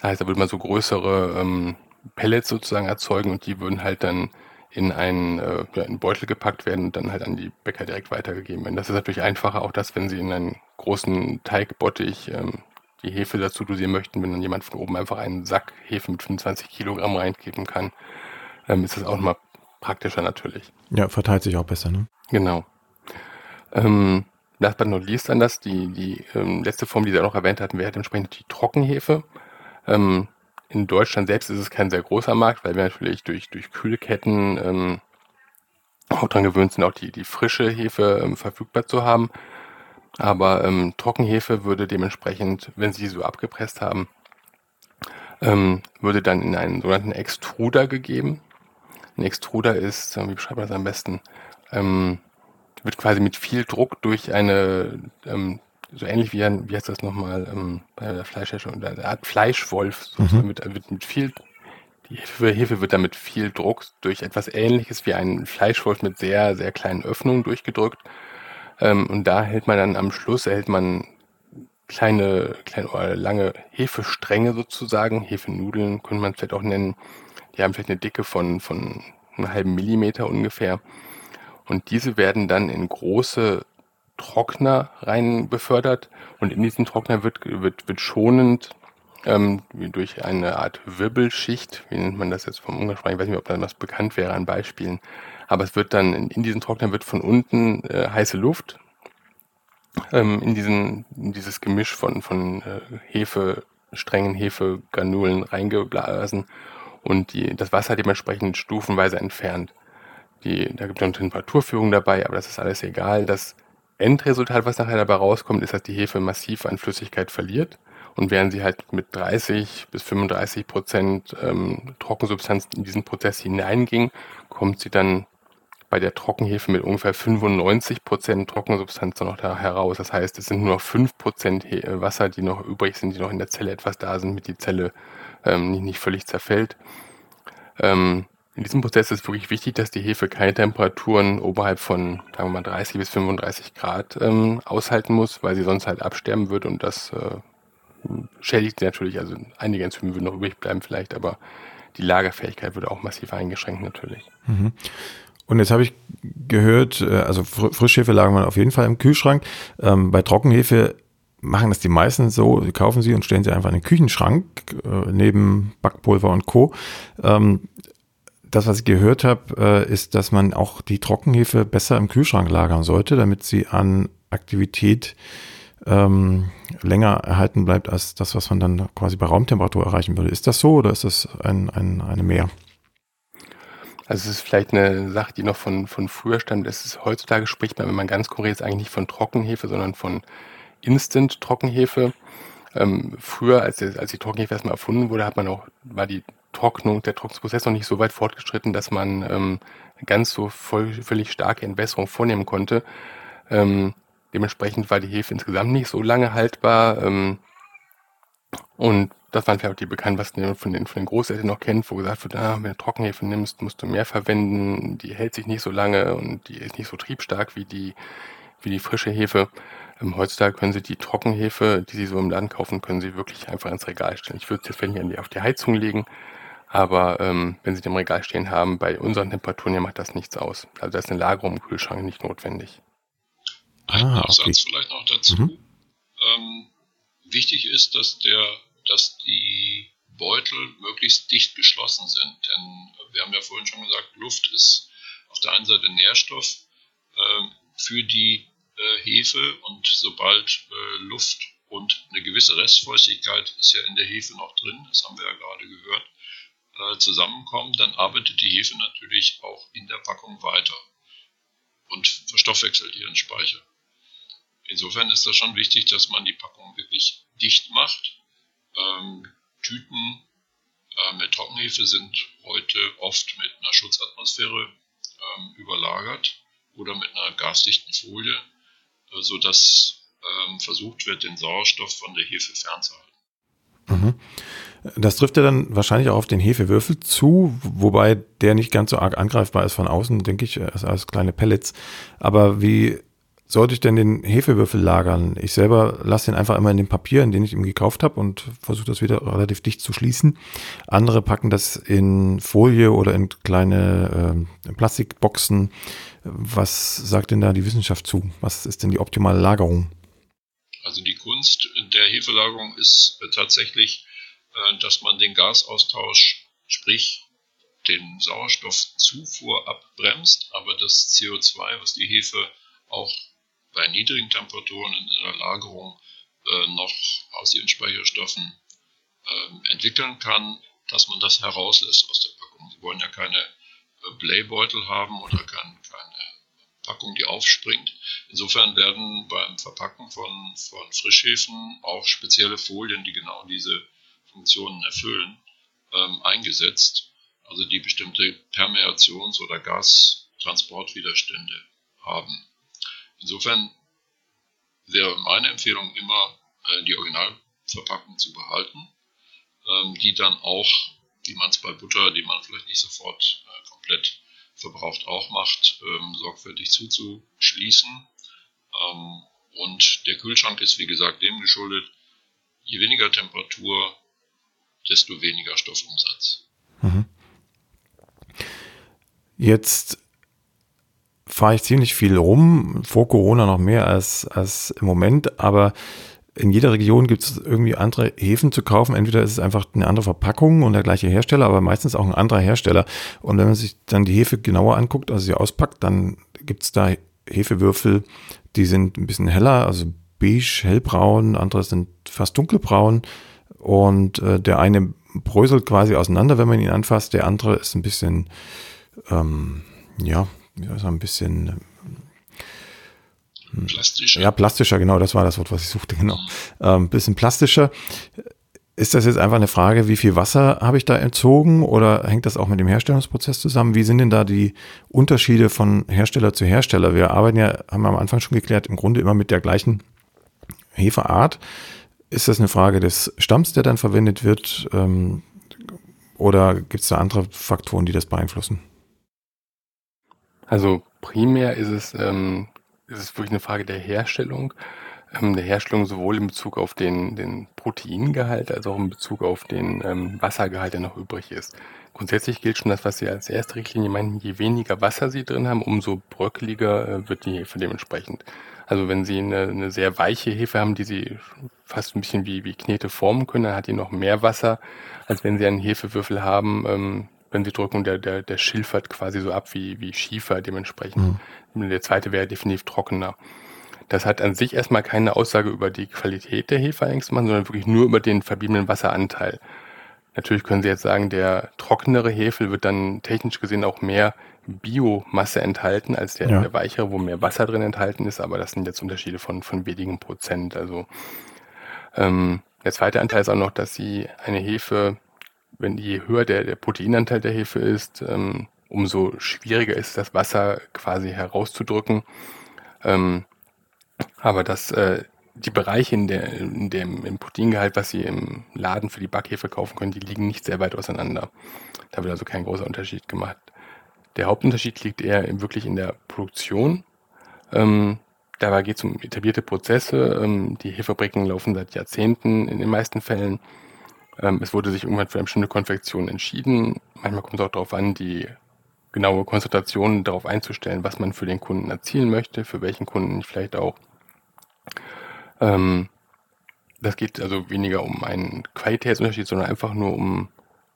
Das heißt, da würde man so größere ähm, Pellets sozusagen erzeugen und die würden halt dann in einen, äh, ja, in einen Beutel gepackt werden und dann halt an die Bäcker direkt weitergegeben werden. Das ist natürlich einfacher, auch das, wenn Sie in einen großen Teigbottich ähm, die Hefe dazu dosieren möchten, wenn dann jemand von oben einfach einen Sack Hefe mit fünfundzwanzig Kilogramm reingeben kann, ähm, ist das auch nochmal praktischer natürlich. Ja, verteilt sich auch besser, ne? Genau. Ähm, last but not least dann das, die, die ähm, letzte Form, die Sie auch noch erwähnt hatten, wäre halt entsprechend die Trockenhefe. Ähm, in Deutschland selbst ist es kein sehr großer Markt, weil wir natürlich durch, durch Kühlketten ähm, auch daran gewöhnt sind, auch die, die frische Hefe ähm, verfügbar zu haben. Aber ähm, Trockenhefe würde dementsprechend, wenn Sie sie so abgepresst haben, ähm, würde dann in einen sogenannten Extruder gegeben. Ein Extruder ist, wie beschreibt man das am besten, ähm, wird quasi mit viel Druck durch eine ähm, so ähnlich wie ein, wie heißt das nochmal, ähm, bei der Fleischherstellung, eine Art Fleischwolf, so mhm. mit, mit, mit viel, die Hefe, Hefe wird dann mit viel Druck durch etwas Ähnliches wie einen Fleischwolf mit sehr, sehr kleinen Öffnungen durchgedrückt. Ähm, und da hält man dann am Schluss, erhält man kleine, kleine oder lange Hefestränge sozusagen, Hefenudeln könnte man es vielleicht auch nennen, die haben vielleicht eine Dicke von, von einem halben Millimeter ungefähr. Und diese werden dann in große Trockner rein befördert und in diesen Trockner wird, wird, wird schonend ähm, durch eine Art Wirbelschicht, wie nennt man das jetzt vom Umgangssprachigen, ich weiß nicht, ob da was bekannt wäre an Beispielen, aber es wird dann, in, in diesen Trockner wird von unten äh, heiße Luft ähm, in, diesen, in dieses Gemisch von, von äh, Hefe, strengen Hefegranulen reingeblasen und die, das Wasser dementsprechend stufenweise entfernt. Die, da gibt es eine Temperaturführung dabei, aber das ist alles egal, dass Endresultat, was nachher dabei rauskommt, ist, dass die Hefe massiv an Flüssigkeit verliert und während sie halt mit dreißig bis fünfunddreißig Prozent ähm, Trockensubstanz in diesen Prozess hineinging, kommt sie dann bei der Trockenhefe mit ungefähr fünfundneunzig Prozent Trockensubstanz noch da heraus. Das heißt, es sind nur noch fünf Prozent He- Wasser, die noch übrig sind, die noch in der Zelle etwas da sind, mit die Zelle ähm, nicht, nicht völlig zerfällt. Ähm, In diesem Prozess ist wirklich wichtig, dass die Hefe keine Temperaturen oberhalb von, sagen wir mal, dreißig bis fünfunddreißig Grad ähm, aushalten muss, weil sie sonst halt absterben wird und das äh, schädigt sie natürlich. Also einige Enzyme würden noch übrig bleiben vielleicht, aber die Lagerfähigkeit wird auch massiv eingeschränkt natürlich. Mhm. Und jetzt habe ich gehört, also Frischhefe lagert man auf jeden Fall im Kühlschrank. Ähm, bei Trockenhefe machen das die meisten so, sie kaufen sie und stellen sie einfach in den Küchenschrank äh, neben Backpulver und Co. Ähm, Das, was ich gehört habe, ist, dass man auch die Trockenhefe besser im Kühlschrank lagern sollte, damit sie an Aktivität ähm, länger erhalten bleibt als das, was man dann quasi bei Raumtemperatur erreichen würde. Ist das so oder ist das ein, ein, eine mehr? Also es ist vielleicht eine Sache, die noch von, von früher stammt. Es ist, heutzutage spricht man, wenn man ganz korrekt ist, eigentlich nicht von Trockenhefe, sondern von Instant-Trockenhefe. Ähm, früher, als, als die Trockenhefe erstmal erfunden wurde, hat man auch, war die Trocknung, der Trocknungsprozess noch nicht so weit fortgeschritten, dass man ähm, ganz so voll, völlig starke Entwässerung vornehmen konnte. Ähm, dementsprechend war die Hefe insgesamt nicht so lange haltbar. Ähm, und das waren vielleicht auch die Bekannten, was man von den, von den Großeltern noch kennt, wo gesagt wird, ah, wenn du Trockenhefe nimmst, musst du mehr verwenden, die hält sich nicht so lange und die ist nicht so triebstark wie die, wie die frische Hefe. Ähm, heutzutage können Sie die Trockenhefe, die Sie so im Laden kaufen, können Sie wirklich einfach ins Regal stellen. Ich würde es jetzt vielleicht nicht auf die Heizung legen, aber ähm, wenn Sie den im Regal stehen haben, bei unseren Temperaturen hier macht das nichts aus. Also da ist eine Lagerung im Kühlschrank nicht notwendig. Ein ah, Absatz okay. vielleicht noch dazu. Mhm. Ähm, wichtig ist, dass, der, dass die Beutel möglichst dicht geschlossen sind. Denn wir haben ja vorhin schon gesagt, Luft ist auf der einen Seite Nährstoff äh, für die äh, Hefe und sobald äh, Luft und eine gewisse Restfeuchtigkeit ist ja in der Hefe noch drin, das haben wir ja gerade gehört, äh, zusammenkommen, dann arbeitet die Hefe natürlich auch in der Packung weiter und verstoffwechselt ihren Speicher. Insofern ist das schon wichtig, dass man die Packung wirklich dicht macht. Ähm, Tüten äh, mit Trockenhefe sind heute oft mit einer Schutzatmosphäre ähm, überlagert oder mit einer gasdichten Folie, äh, sodass ähm, versucht wird, den Sauerstoff von der Hefe fernzuhalten. Mhm. Das trifft ja dann wahrscheinlich auch auf den Hefewürfel zu, wobei der nicht ganz so arg angreifbar ist von außen, denke ich, als kleine Pellets. Aber wie sollte ich denn den Hefewürfel lagern? Ich selber lasse ihn einfach immer in dem Papier, in dem ich ihn gekauft habe, und versuche das wieder relativ dicht zu schließen. Andere packen das in Folie oder in kleine äh, Plastikboxen. Was sagt denn da die Wissenschaft zu? Was ist denn die optimale Lagerung? Also die Kunst der Hefelagerung ist tatsächlich, dass man den Gasaustausch, sprich den Sauerstoffzufuhr, abbremst, aber das C O zwei, was die Hefe auch bei niedrigen Temperaturen in der Lagerung noch aus ihren Speicherstoffen entwickeln kann, dass man das herauslässt aus der Packung. Sie wollen ja keine Blähbeutel haben oder keine Packung, die aufspringt. Insofern werden beim Verpacken von, von Frischhefen auch spezielle Folien, die genau diese Funktionen erfüllen, ähm, eingesetzt, also die bestimmte Permeations- oder Gastransportwiderstände haben. Insofern wäre meine Empfehlung immer, äh, die Originalverpackung zu behalten, ähm, die dann auch, wie man es bei Butter, die man vielleicht nicht sofort äh, komplett verbraucht auch macht, ähm, sorgfältig zuzuschließen. Ähm, und der Kühlschrank ist, wie gesagt, dem geschuldet, je weniger Temperatur, desto weniger Stoffumsatz. Mhm. Jetzt fahre ich ziemlich viel rum, vor Corona noch mehr als, als im Moment, aber in jeder Region gibt es irgendwie andere Hefen zu kaufen. Entweder ist es einfach eine andere Verpackung und der gleiche Hersteller, aber meistens auch ein anderer Hersteller. Und wenn man sich dann die Hefe genauer anguckt, also sie auspackt, dann gibt es da Hefewürfel, die sind ein bisschen heller, also beige, hellbraun, andere sind fast dunkelbraun. Und äh, der eine bröselt quasi auseinander, wenn man ihn anfasst. Der andere ist ein bisschen, ähm, ja, also ein bisschen... Plastischer. Ja, plastischer, genau, das war das Wort, was ich suchte, genau. Ähm, bisschen plastischer. Ist das jetzt einfach eine Frage, wie viel Wasser habe ich da entzogen, oder hängt das auch mit dem Herstellungsprozess zusammen? Wie sind denn da die Unterschiede von Hersteller zu Hersteller? Wir arbeiten ja, haben wir am Anfang schon geklärt, im Grunde immer mit der gleichen Hefeart. Ist das eine Frage des Stamms, der dann verwendet wird, ähm, oder gibt es da andere Faktoren, die das beeinflussen? Also primär ist es... Ähm Es ist wirklich eine Frage der Herstellung, ähm, der Herstellung sowohl in Bezug auf den, den Proteingehalt als auch in Bezug auf den ähm, Wassergehalt, der noch übrig ist. Grundsätzlich gilt schon das, was Sie als erste Richtlinie meinten: Je weniger Wasser Sie drin haben, umso bröckeliger äh, wird die Hefe dementsprechend. Also wenn Sie eine, eine sehr weiche Hefe haben, die Sie fast ein bisschen wie, wie Knete formen können, dann hat die noch mehr Wasser, als wenn Sie einen Hefewürfel haben, ähm, wenn Sie drücken, der, der, der schilfert quasi so ab wie, wie Schiefer dementsprechend. Mhm. Der zweite wäre definitiv trockener. Das hat an sich erstmal keine Aussage über die Qualität der Hefe eigentlich zu machen, sondern wirklich nur über den verbliebenen Wasseranteil. Natürlich können Sie jetzt sagen, der trockenere Hefe wird dann technisch gesehen auch mehr Biomasse enthalten als der, ja. der weichere, wo mehr Wasser drin enthalten ist, aber das sind jetzt Unterschiede von, von wenigen Prozent. Also ähm, der zweite Anteil ist auch noch, dass Sie eine Hefe... Wenn je höher der, der Proteinanteil der Hefe ist, ähm, umso schwieriger ist das Wasser quasi herauszudrücken. Ähm, aber das, äh, die Bereiche in der, in dem, im Proteingehalt, was Sie im Laden für die Backhefe kaufen können, die liegen nicht sehr weit auseinander. Da wird also kein großer Unterschied gemacht. Der Hauptunterschied liegt eher wirklich in der Produktion. Ähm, dabei geht es um etablierte Prozesse. Ähm, die Hefefabriken laufen seit Jahrzehnten in den meisten Fällen. Es wurde sich irgendwann für eine bestimmte Konfektion entschieden. Manchmal kommt es auch darauf an, die genaue Konzentration darauf einzustellen, was man für den Kunden erzielen möchte, für welchen Kunden vielleicht auch. Das geht also weniger um einen Qualitätsunterschied, sondern einfach nur um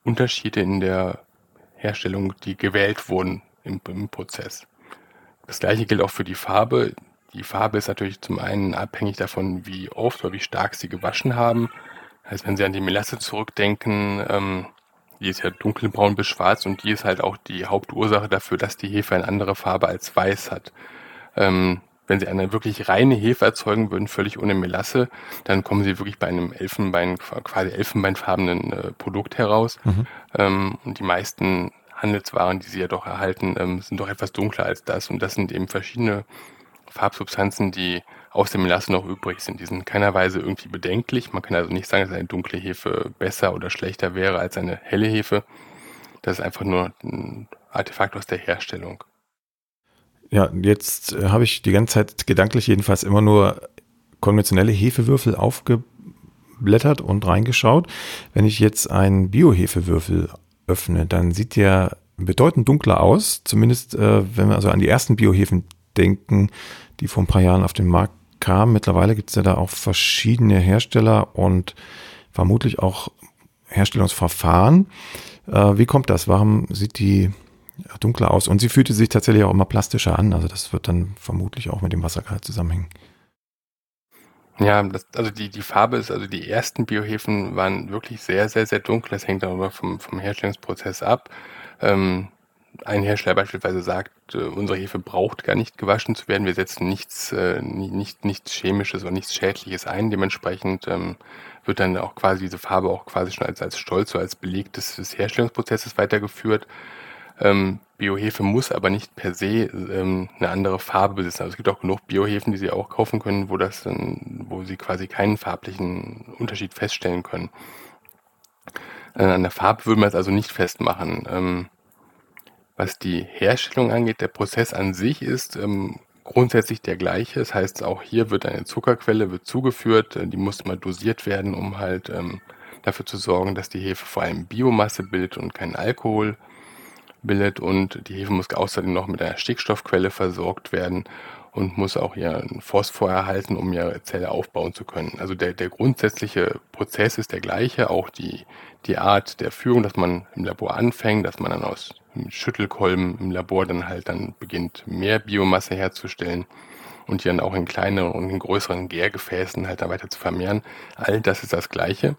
Unterschiede in der Herstellung, die gewählt wurden im, im Prozess. Das Gleiche gilt auch für die Farbe. Die Farbe ist natürlich zum einen abhängig davon, wie oft oder wie stark Sie gewaschen haben. Also wenn Sie an die Melasse zurückdenken, ähm, Die ist ja dunkelbraun bis schwarz und die ist halt auch die Hauptursache dafür, dass die Hefe eine andere Farbe als weiß hat. Ähm, wenn Sie eine wirklich reine Hefe erzeugen würden, völlig ohne Melasse, dann kommen Sie wirklich bei einem Elfenbein, quasi elfenbeinfarbenen äh, Produkt heraus. Mhm. Ähm, und die meisten Handelswaren, die Sie ja doch erhalten, ähm, sind doch etwas dunkler als das. Und das sind eben verschiedene Farbsubstanzen, die aus dem Melasse noch übrig sind. Die sind in keiner Weise irgendwie bedenklich. Man kann also nicht sagen, dass eine dunkle Hefe besser oder schlechter wäre als eine helle Hefe. Das ist einfach nur ein Artefakt aus der Herstellung. Ja, jetzt habe ich die ganze Zeit gedanklich jedenfalls immer nur konventionelle Hefewürfel aufgeblättert und reingeschaut. Wenn ich jetzt einen Bio-Hefewürfel öffne, dann sieht der bedeutend dunkler aus. Zumindest, äh, wenn wir also an die ersten Biohefen denken, die vor ein paar Jahren auf den Markt kamen. Mittlerweile gibt es ja da auch verschiedene Hersteller und vermutlich auch Herstellungsverfahren. Äh, wie kommt das? Warum sieht die dunkler aus? Und sie fühlte sich tatsächlich auch immer plastischer an. Also das wird dann vermutlich auch mit dem Wassergehalt zusammenhängen. Ja, das, also die, die Farbe ist, also die ersten Biohefen waren wirklich sehr, sehr, sehr dunkel. Das hängt aber vom, vom Herstellungsprozess ab. Ähm, Ein Hersteller beispielsweise sagt, äh, unsere Hefe braucht gar nicht gewaschen zu werden. Wir setzen nichts, äh, nicht, nichts Chemisches oder nichts Schädliches ein. Dementsprechend ähm, wird dann auch quasi diese Farbe auch quasi schon als, als Stolz oder als Beleg des, des Herstellungsprozesses weitergeführt. Ähm, Biohefe muss aber nicht per se ähm, eine andere Farbe besitzen. Also es gibt auch genug Biohefen, die Sie auch kaufen können, wo das dann, wo Sie quasi keinen farblichen Unterschied feststellen können. Äh, an der Farbe würden wir es also nicht festmachen. Ähm, Was die Herstellung angeht, der Prozess an sich ist ähm, grundsätzlich der gleiche. Das heißt, auch hier wird eine Zuckerquelle wird zugeführt. Die muss mal dosiert werden, um halt ähm, dafür zu sorgen, dass die Hefe vor allem Biomasse bildet und keinen Alkohol bildet. Und die Hefe muss außerdem noch mit einer Stickstoffquelle versorgt werden und muss auch ihren Phosphor erhalten, um ihre Zelle aufbauen zu können. Also der, der grundsätzliche Prozess ist der gleiche. Auch die, die Art der Führung, dass man im Labor anfängt, dass man dann aus Schüttelkolben im Labor dann halt dann beginnt, mehr Biomasse herzustellen und die dann auch in kleineren und in größeren Gärgefäßen halt dann weiter zu vermehren. All das ist das Gleiche.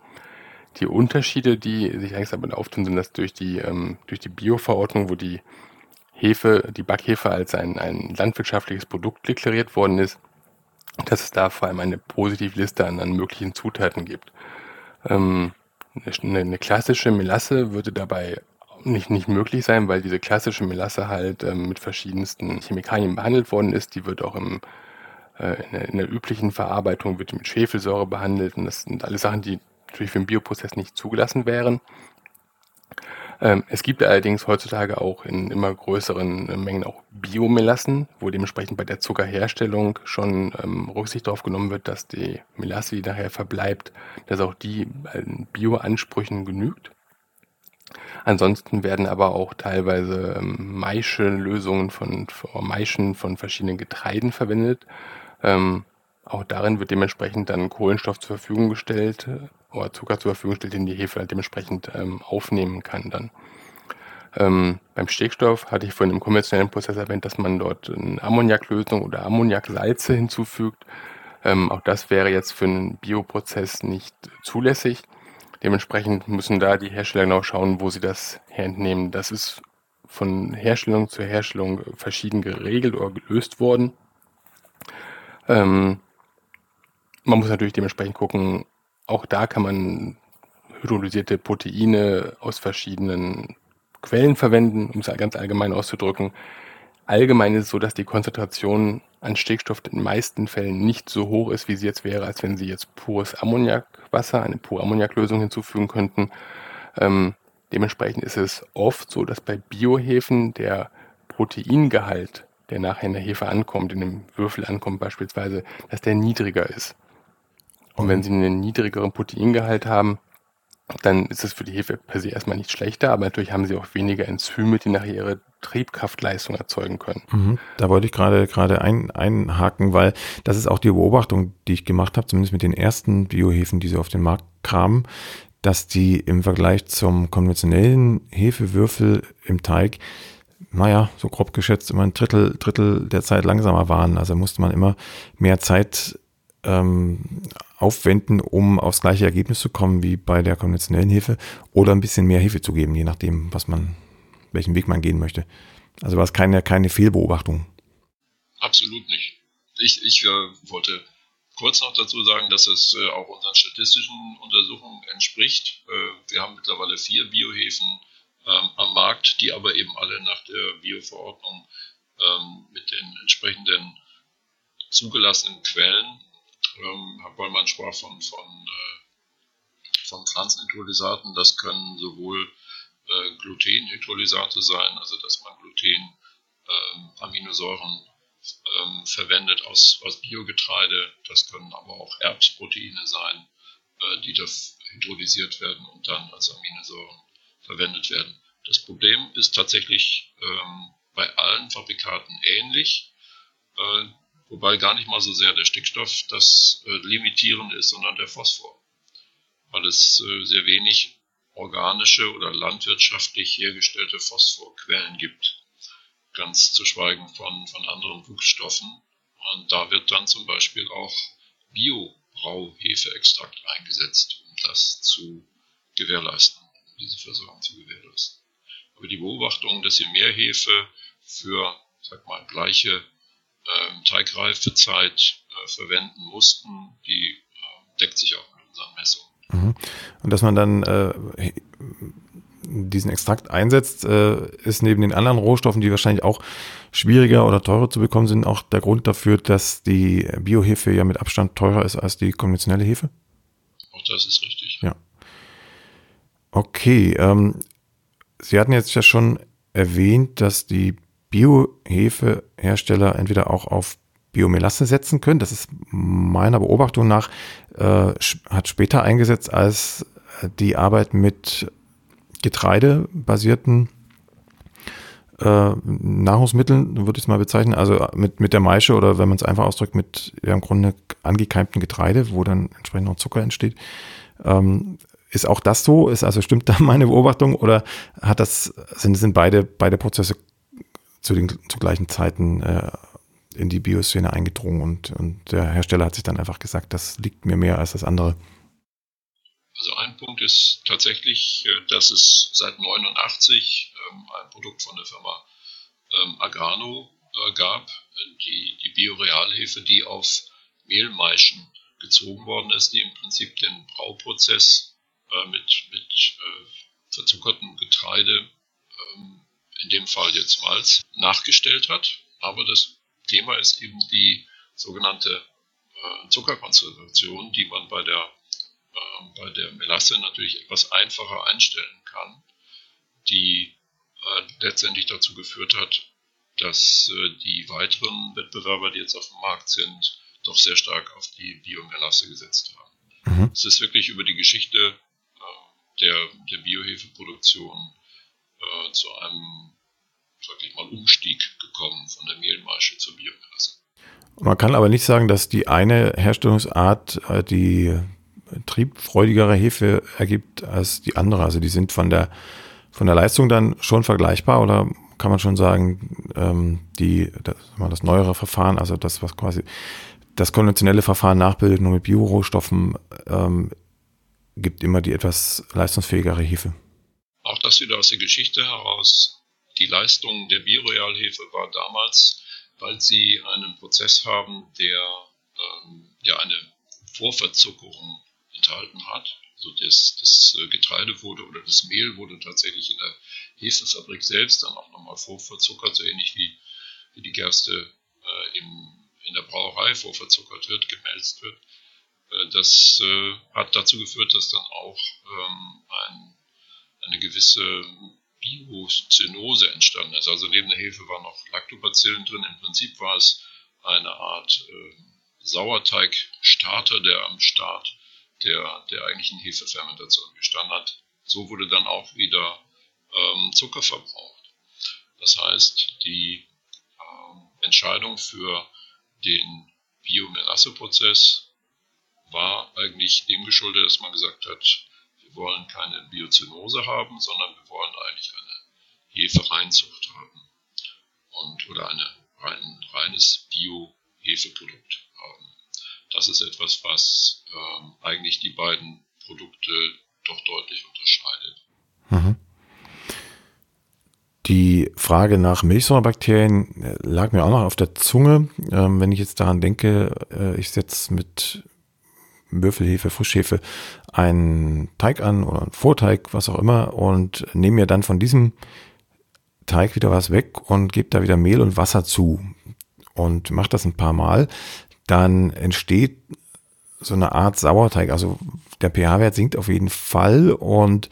Die Unterschiede, die sich eigentlich aber auftun, sind, dass durch die, ähm, durch die Bio-Verordnung, wo die Hefe, die Backhefe als ein, ein landwirtschaftliches Produkt deklariert worden ist, dass es da vor allem eine Positivliste an, an möglichen Zutaten gibt. Ähm, eine, eine klassische Melasse würde dabei nicht, nicht möglich sein, weil diese klassische Melasse halt ähm, mit verschiedensten Chemikalien behandelt worden ist. Die wird auch im, äh, in, der, in der üblichen Verarbeitung wird mit Schwefelsäure behandelt und das sind alles Sachen, die natürlich für den Bioprozess nicht zugelassen wären. Ähm, es gibt allerdings heutzutage auch in immer größeren Mengen auch Biomelassen, wo dementsprechend bei der Zuckerherstellung schon ähm, Rücksicht darauf genommen wird, dass die Melasse, die nachher verbleibt, dass auch die äh, Bio-Ansprüchen genügt. Ansonsten werden aber auch teilweise ähm, Maischelösungen von, von Maischen von verschiedenen Getreiden verwendet. Ähm, auch darin wird dementsprechend dann Kohlenstoff zur Verfügung gestellt oder Zucker zur Verfügung gestellt, den die Hefe halt dementsprechend ähm, aufnehmen kann dann. Ähm, beim Stickstoff hatte ich vorhin im konventionellen Prozess erwähnt, dass man dort eine Ammoniaklösung oder Ammoniaksalze hinzufügt. Ähm, auch das wäre jetzt für einen Bioprozess nicht zulässig. Dementsprechend müssen da die Hersteller genau schauen, wo sie das hernehmen. Das ist von Herstellung zu Herstellung verschieden geregelt oder gelöst worden. Ähm, man muss natürlich dementsprechend gucken, auch da kann man hydrolysierte Proteine aus verschiedenen Quellen verwenden, um es ganz allgemein auszudrücken. Allgemein ist es so, dass die Konzentration an Stickstoff in den meisten Fällen nicht so hoch ist, wie sie jetzt wäre, als wenn Sie jetzt pures Ammoniakwasser, eine pure Ammoniaklösung hinzufügen könnten. Ähm, dementsprechend ist es oft so, dass bei Biohefen der Proteingehalt, der nachher in der Hefe ankommt, in dem Würfel ankommt beispielsweise, dass der niedriger ist. Und wenn Sie einen niedrigeren Proteingehalt haben, dann ist es für die Hefe per se erstmal nicht schlechter, aber natürlich haben Sie auch weniger Enzyme, die nachher ihre Triebkraftleistung erzeugen können. Mhm. Da wollte ich gerade gerade ein, einhaken, weil das ist auch die Beobachtung, die ich gemacht habe, zumindest mit den ersten Biohefen, die so auf den Markt kamen, dass die im Vergleich zum konventionellen Hefewürfel im Teig, naja, so grob geschätzt, immer ein Drittel, Drittel der Zeit langsamer waren. Also musste man immer mehr Zeit ähm, aufwenden, um aufs gleiche Ergebnis zu kommen wie bei der konventionellen Hefe oder ein bisschen mehr Hefe zu geben, je nachdem, was man, welchen Weg man gehen möchte. Also war es keine, keine Fehlbeobachtung. Absolut nicht. Ich, ich äh, wollte kurz noch dazu sagen, dass es äh, auch unseren statistischen Untersuchungen entspricht. Äh, wir haben mittlerweile vier Biohefen ähm, am Markt, die aber eben alle nach der Bio-Verordnung ähm, mit den entsprechenden zugelassenen Quellen, ähm, Herr Pollmann sprach von, von, äh, von Pflanzenhydrolysaten, das können sowohl äh, Glutenhydrolysate sein, also dass man Gluten, äh, Aminosäuren, Ähm, verwendet aus, aus Biogetreide. Das können aber auch Erbsproteine sein, äh, die da hydrolysiert werden und dann als Aminosäuren verwendet werden. Das Problem ist tatsächlich ähm, bei allen Fabrikaten ähnlich, äh, wobei gar nicht mal so sehr der Stickstoff das äh, limitierend ist, sondern der Phosphor, weil es äh, sehr wenig organische oder landwirtschaftlich hergestellte Phosphorquellen gibt. Ganz zu schweigen von, von anderen Wuchsstoffen. Und da wird dann zum Beispiel auch Bio-Brauhefeextrakt eingesetzt, um das zu gewährleisten, um diese Versorgung zu gewährleisten. Aber die Beobachtung, dass je mehr Hefe für, sag mal, gleiche äh, Teigreifezeit äh, verwenden mussten, die äh, deckt sich auch mit unseren Messungen. Mhm. Und dass man dann äh, diesen Extrakt einsetzt, ist neben den anderen Rohstoffen, die wahrscheinlich auch schwieriger oder teurer zu bekommen sind, auch der Grund dafür, dass die Biohefe ja mit Abstand teurer ist als die konventionelle Hefe? Auch das ist richtig. Ja. Okay. Ähm, Sie hatten jetzt ja schon erwähnt, dass die Biohefehersteller entweder auch auf Biomelasse setzen können. Das ist meiner Beobachtung nach, äh, hat später eingesetzt als die Arbeit mit getreidebasierten äh, Nahrungsmitteln, würde ich es mal bezeichnen, also mit, mit der Maische oder wenn man es einfach ausdrückt, mit ja, im Grunde angekeimten Getreide, wo dann entsprechend noch Zucker entsteht. Ähm, ist auch das so? Ist also stimmt da meine Beobachtung oder hat das, sind, sind beide, beide Prozesse zu den zu gleichen Zeiten äh, in die Bioszene eingedrungen und, und der Hersteller hat sich dann einfach gesagt, das liegt mir mehr als das andere? Also ein Punkt ist tatsächlich, dass es seit neunzehnhundertneunundachtzig ein Produkt von der Firma Agrano gab, die, die Bioreal-Hefe, die auf Mehlmaischen gezogen worden ist, die im Prinzip den Brauprozess mit, mit verzuckertem Getreide, in dem Fall jetzt Malz, nachgestellt hat. Aber das Thema ist eben die sogenannte Zuckerkonzentration, die man bei der bei der Melasse natürlich etwas einfacher einstellen kann, die äh, letztendlich dazu geführt hat, dass äh, die weiteren Wettbewerber, die jetzt auf dem Markt sind, doch sehr stark auf die Biomelasse gesetzt haben. Mhm. Es ist wirklich über die Geschichte äh, der, der Biohefeproduktion äh, zu einem, sag ich mal, Umstieg gekommen von der Mehlmaische zur Biomelasse. Man kann aber nicht sagen, dass die eine Herstellungsart äh, die triebfreudigere Hefe ergibt als die andere. Also die sind von der von der Leistung dann schon vergleichbar oder kann man schon sagen, ähm, die das, das neuere Verfahren, also das, was quasi das konventionelle Verfahren nachbildet, nur mit Bio-Rohstoffen, ähm, gibt immer die etwas leistungsfähigere Hefe? Auch das wieder aus der Geschichte heraus. Die Leistung der Bioreal-Hefe war damals, weil sie einen Prozess haben, der ähm, ja eine Vorverzuckerung enthalten hat. Also das, das Getreide wurde oder das Mehl wurde tatsächlich in der Hefefabrik selbst dann auch nochmal vorverzuckert, so ähnlich wie, wie die Gerste äh, im, in der Brauerei vorverzuckert wird, gemälzt wird. Äh, das äh, hat dazu geführt, dass dann auch ähm, ein, eine gewisse Biozenose entstanden ist. Also neben der Hefe waren noch Lactobacillen drin. Im Prinzip war es eine Art äh, Sauerteigstarter, der am Start der, der eigentlichen Hefefermentation gestanden hat. So wurde dann auch wieder ähm, Zucker verbraucht. Das heißt, die ähm, Entscheidung für den Biomelasseprozess war eigentlich dem geschuldet, dass man gesagt hat, wir wollen keine Biozenose haben, sondern wir wollen eigentlich eine Hefereinzucht haben und oder ein rein, reines Bio-Hefeprodukt. Das ist etwas, was ähm, eigentlich die beiden Produkte doch deutlich unterscheidet. Mhm. Die Frage nach Milchsäurebakterien lag mir auch noch auf der Zunge. Ähm, wenn ich jetzt daran denke, äh, ich setze mit Würfelhefe, Frischhefe einen Teig an oder einen Vorteig, was auch immer, und nehme mir dann von diesem Teig wieder was weg und gebe da wieder Mehl und Wasser zu und mache das ein paar Mal, dann entsteht so eine Art Sauerteig. Also der pH-Wert sinkt auf jeden Fall und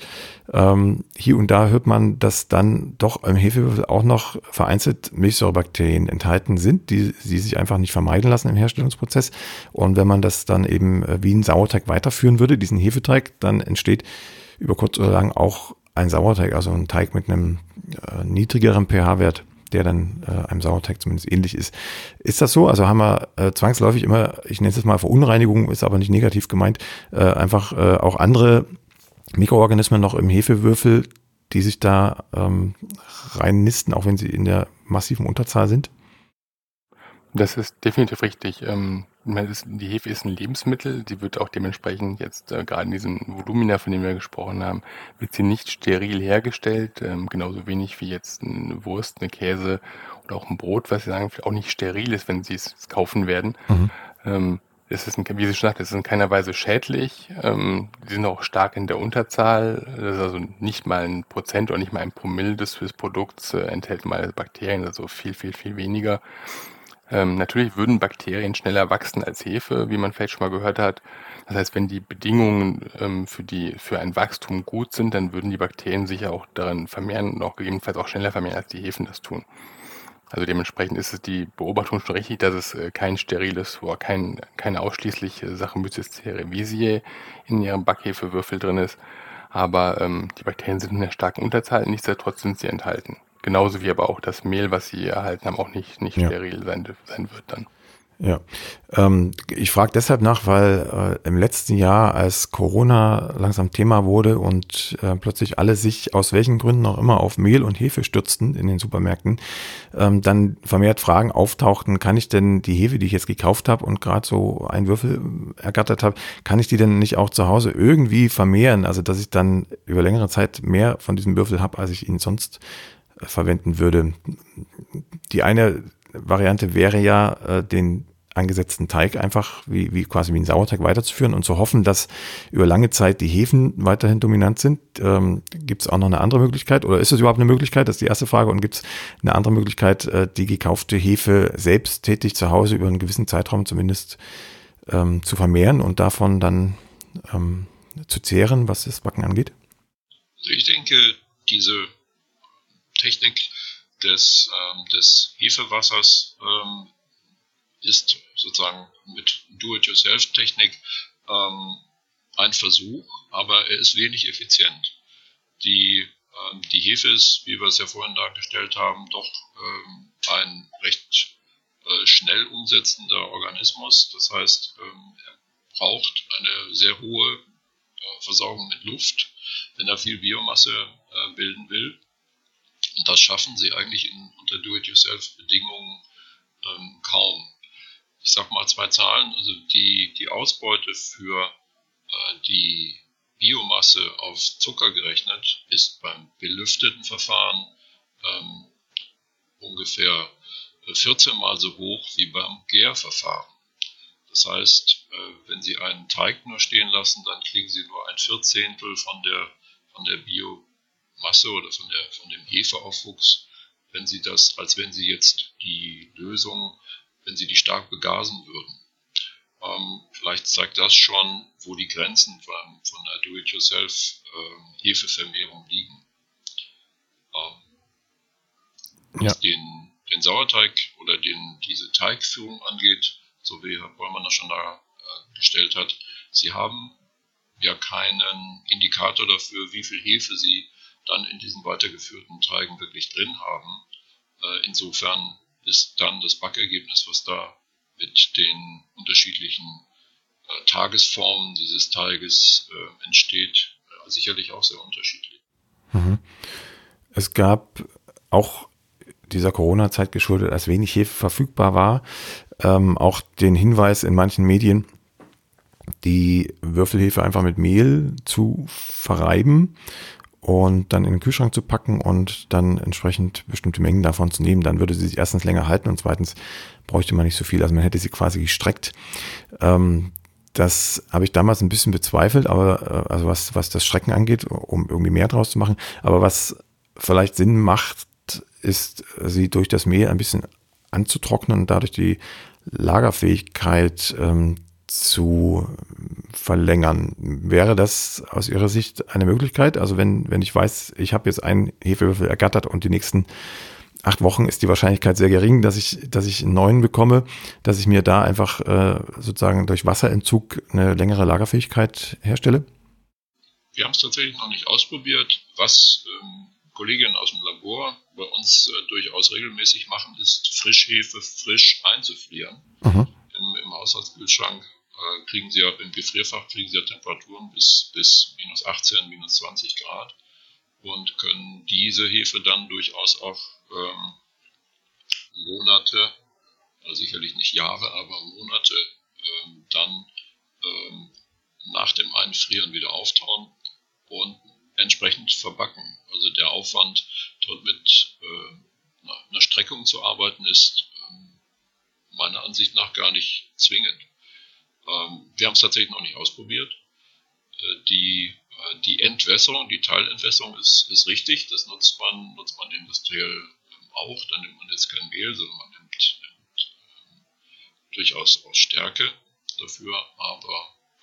ähm, hier und da hört man, dass dann doch im Hefewürfel auch noch vereinzelt Milchsäurebakterien enthalten sind, die, die sich einfach nicht vermeiden lassen im Herstellungsprozess. Und wenn man das dann eben wie einen Sauerteig weiterführen würde, diesen Hefeteig, dann entsteht über kurz oder lang auch ein Sauerteig, also ein Teig mit einem äh, niedrigeren pH-Wert, der dann äh, einem Sauerteig zumindest ähnlich ist. Ist das so? Also haben wir äh, zwangsläufig immer, ich nenne es jetzt mal Verunreinigung, ist aber nicht negativ gemeint, äh, einfach äh, auch andere Mikroorganismen noch im Hefewürfel, die sich da ähm, reinnisten, auch wenn sie in der massiven Unterzahl sind? Das ist definitiv richtig. Ähm, die Hefe ist ein Lebensmittel, die wird auch dementsprechend jetzt äh, gerade in diesem Volumina, von dem wir gesprochen haben, wird sie nicht steril hergestellt, ähm, genauso wenig wie jetzt eine Wurst, eine Käse oder auch ein Brot, was sie sagen, auch nicht steril ist, wenn sie es kaufen werden. Mhm. Ähm, es ist, in, wie Sie schon sagten, es ist in keiner Weise schädlich, ähm, die sind auch stark in der Unterzahl, das ist also nicht mal ein Prozent oder nicht mal ein Promille des, des Produkts äh, enthält mal Bakterien, also viel, viel, viel weniger. Ähm, natürlich würden Bakterien schneller wachsen als Hefe, wie man vielleicht schon mal gehört hat. Das heißt, wenn die Bedingungen ähm, für die für ein Wachstum gut sind, dann würden die Bakterien sich auch darin vermehren und auch gegebenenfalls auch schneller vermehren, als die Hefen das tun. Also dementsprechend ist es die Beobachtung schon richtig, dass es äh, kein steriles, oder kein, keine ausschließliche Saccharomyces cerevisiae in ihrem Backhefewürfel drin ist. Aber ähm, die Bakterien sind in einer starken Unterzahl, nichtsdestotrotz sind sie enthalten. Genauso wie aber auch das Mehl, was sie erhalten haben, auch nicht, nicht ja. steril sein, sein wird dann. Ja, ähm, ich frage deshalb nach, weil äh, im letzten Jahr, als Corona langsam Thema wurde und äh, plötzlich alle sich aus welchen Gründen auch immer auf Mehl und Hefe stürzten in den Supermärkten, ähm, dann vermehrt Fragen auftauchten, kann ich denn die Hefe, die ich jetzt gekauft habe und gerade so einen Würfel ergattert habe, kann ich die denn nicht auch zu Hause irgendwie vermehren? Also dass ich dann über längere Zeit mehr von diesem Würfel habe, als ich ihn sonst verwenden würde. Die eine Variante wäre ja, den angesetzten Teig einfach wie, wie quasi wie ein Sauerteig weiterzuführen und zu hoffen, dass über lange Zeit die Hefen weiterhin dominant sind. Ähm, gibt es auch noch eine andere Möglichkeit oder ist es überhaupt eine Möglichkeit? Das ist die erste Frage. Und gibt es eine andere Möglichkeit, die gekaufte Hefe selbsttätig zu Hause über einen gewissen Zeitraum zumindest ähm, zu vermehren und davon dann ähm, zu zehren, was das Backen angeht? Also ich denke, diese Technik des, ähm, des Hefewassers ähm, ist sozusagen mit Do-it-yourself-Technik ähm, ein Versuch, aber er ist wenig effizient. Die, ähm, die Hefe ist, wie wir es ja vorhin dargestellt haben, doch ähm, ein recht äh, schnell umsetzender Organismus. Das heißt, ähm, er braucht eine sehr hohe äh, Versorgung mit Luft, wenn er viel Biomasse äh, bilden will. Und das schaffen sie eigentlich in, unter Do-it-yourself-Bedingungen ähm, kaum. Ich sage mal zwei Zahlen. Also die, die Ausbeute für äh, die Biomasse auf Zucker gerechnet ist beim belüfteten Verfahren ähm, ungefähr vierzehn Mal so hoch wie beim Gärverfahren. Das heißt, äh, wenn Sie einen Teig nur stehen lassen, dann kriegen Sie nur ein Vierzehntel von der, von der Bio Masse oder von, der, von dem Hefeaufwuchs, wenn sie das, als wenn sie jetzt die Lösung, wenn sie die stark begasen würden. Ähm, vielleicht zeigt das schon, wo die Grenzen von, von der Do-it-yourself-Hefevermehrung ähm, liegen. Ähm, ja. Was den, den Sauerteig oder den, diese Teigführung angeht, so wie Herr Pollmann das schon dargestellt äh, hat, Sie haben ja keinen Indikator dafür, wie viel Hefe Sie dann in diesen weitergeführten Teigen wirklich drin haben. Äh, insofern ist dann das Backergebnis, was da mit den unterschiedlichen äh, Tagesformen dieses Teiges äh, entsteht, äh, sicherlich auch sehr unterschiedlich. Mhm. Es gab auch dieser Corona-Zeit geschuldet, als wenig Hefe verfügbar war. Ähm, auch den Hinweis in manchen Medien, die Würfelhefe einfach mit Mehl zu verreiben und dann in den Kühlschrank zu packen und dann entsprechend bestimmte Mengen davon zu nehmen. Dann würde sie sich erstens länger halten und zweitens bräuchte man nicht so viel. Also man hätte sie quasi gestreckt. Ähm, Das habe ich damals ein bisschen bezweifelt, aber also was, was das Schrecken angeht, um irgendwie mehr draus zu machen. Aber was vielleicht Sinn macht, ist, sie durch das Mehl ein bisschen anzutrocknen und dadurch die Lagerfähigkeit ähm, zu verlängern. Wäre das aus Ihrer Sicht eine Möglichkeit? Also wenn, wenn ich weiß, ich habe jetzt einen Hefewürfel ergattert und die nächsten acht Wochen ist die Wahrscheinlichkeit sehr gering, dass ich, dass ich einen neuen bekomme, dass ich mir da einfach äh, sozusagen durch Wasserentzug eine längere Lagerfähigkeit herstelle? Wir haben es tatsächlich noch nicht ausprobiert. Was ähm, Kolleginnen aus dem Labor bei uns äh, durchaus regelmäßig machen, ist Frischhefe frisch einzufrieren. Mhm. Im, im Haushaltskühlschrank äh, kriegen Sie ja im Gefrierfach kriegen Sie ja Temperaturen bis, bis minus achtzehn, minus zwanzig Grad und können diese Hefe dann durchaus auch Ähm, Monate, also sicherlich nicht Jahre, aber Monate ähm, dann ähm, nach dem Einfrieren wieder auftauen und entsprechend verbacken. Also der Aufwand, dort mit äh, einer Streckung zu arbeiten, ist ähm, meiner Ansicht nach gar nicht zwingend. Ähm, wir haben es tatsächlich noch nicht ausprobiert. Äh, die äh, die Entwässerung, die Teilentwässerung ist, ist richtig, das nutzt man, nutzt man industriell auch, dann nimmt man jetzt kein Mehl, sondern man nimmt, nimmt ähm, durchaus auch Stärke dafür, aber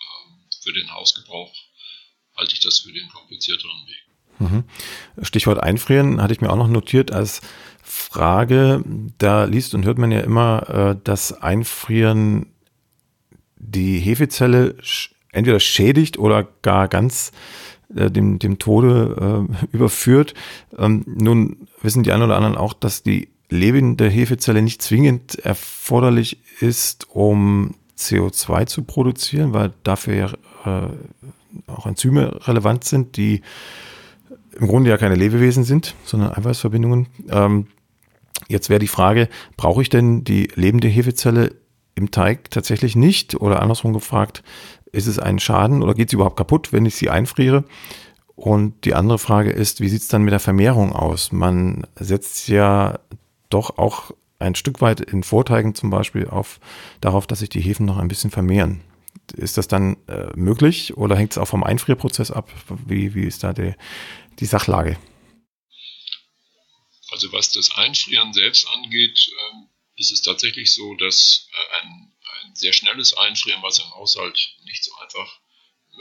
ähm, für den Hausgebrauch halte ich das für den komplizierteren Weg. Mhm. Stichwort Einfrieren hatte ich mir auch noch notiert als Frage. Da liest und hört man ja immer, äh, dass Einfrieren die Hefezelle sch- entweder schädigt oder gar ganz Dem, dem Tode äh, überführt. Ähm, nun wissen die einen oder anderen auch, dass die lebende Hefezelle nicht zwingend erforderlich ist, um C O zwei zu produzieren, weil dafür ja äh, auch Enzyme relevant sind, die im Grunde ja keine Lebewesen sind, sondern Eiweißverbindungen. Ähm, jetzt wäre die Frage, brauche ich denn die lebende Hefezelle im Teig tatsächlich nicht? Oder andersrum gefragt, ist es ein Schaden oder geht sie überhaupt kaputt, wenn ich sie einfriere? Und die andere Frage ist, wie sieht es dann mit der Vermehrung aus? Man setzt ja doch auch ein Stück weit in Vorteigen zum Beispiel auf, darauf, dass sich die Hefen noch ein bisschen vermehren. Ist das dann äh, möglich oder hängt es auch vom Einfrierprozess ab? Wie, wie ist da die, die Sachlage? Also was das Einfrieren selbst angeht, ähm, ist es tatsächlich so, dass äh, ein Ein sehr schnelles Einfrieren, was im Haushalt nicht so einfach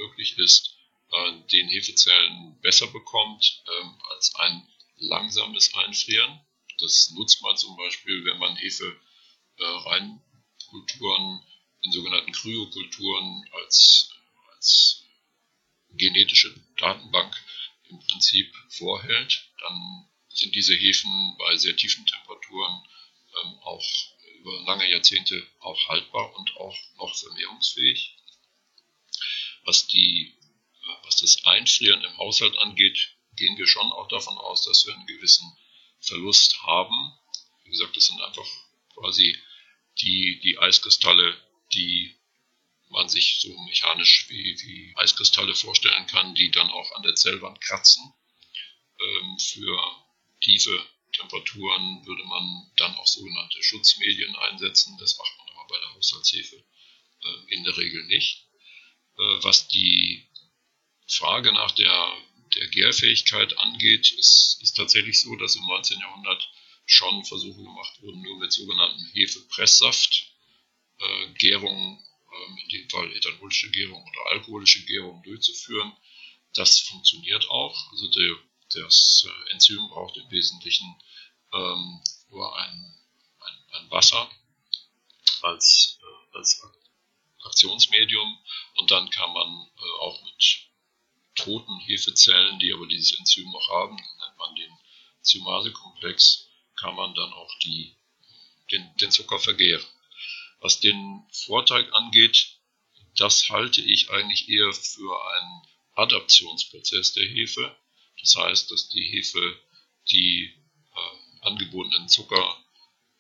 möglich ist, äh, den Hefezellen besser bekommt ähm, als ein langsames Einfrieren. Das nutzt man zum Beispiel, wenn man Hefe äh, Reinkulturen, in sogenannten Kryokulturen als, als genetische Datenbank im Prinzip vorhält. Dann sind diese Hefen bei sehr tiefen Temperaturen ähm, auch über lange Jahrzehnte auch haltbar und auch noch vermehrungsfähig. Was, die, was das Einfrieren im Haushalt angeht, gehen wir schon auch davon aus, dass wir einen gewissen Verlust haben. Wie gesagt, das sind einfach quasi die, die Eiskristalle, die man sich so mechanisch wie, wie Eiskristalle vorstellen kann, die dann auch an der Zellwand kratzen. Ähm, für tiefe Temperaturen würde man dann auch sogenannte Schutzmedien einsetzen. Das macht man aber bei der Haushaltshefe äh, in der Regel nicht. Äh, was die Frage nach der, der Gärfähigkeit angeht, ist, ist tatsächlich so, dass im neunzehnten Jahrhundert schon Versuche gemacht wurden, nur mit sogenanntem Hefepresssaft äh, Gärungen, äh, in dem Fall ethanolische Gärung oder alkoholische Gärung durchzuführen. Das funktioniert auch. Also der Das Enzym braucht im Wesentlichen ähm, nur ein, ein, ein Wasser als, äh, als Aktionsmedium und dann kann man äh, auch mit toten Hefezellen, die aber dieses Enzym noch haben, nennt man den Enzymase-Komplex, kann man dann auch die, den, den Zucker vergären. Was den Vorteig angeht, das halte ich eigentlich eher für einen Adaptionsprozess der Hefe. Das heißt, dass die Hefe die äh, angebotenen Zucker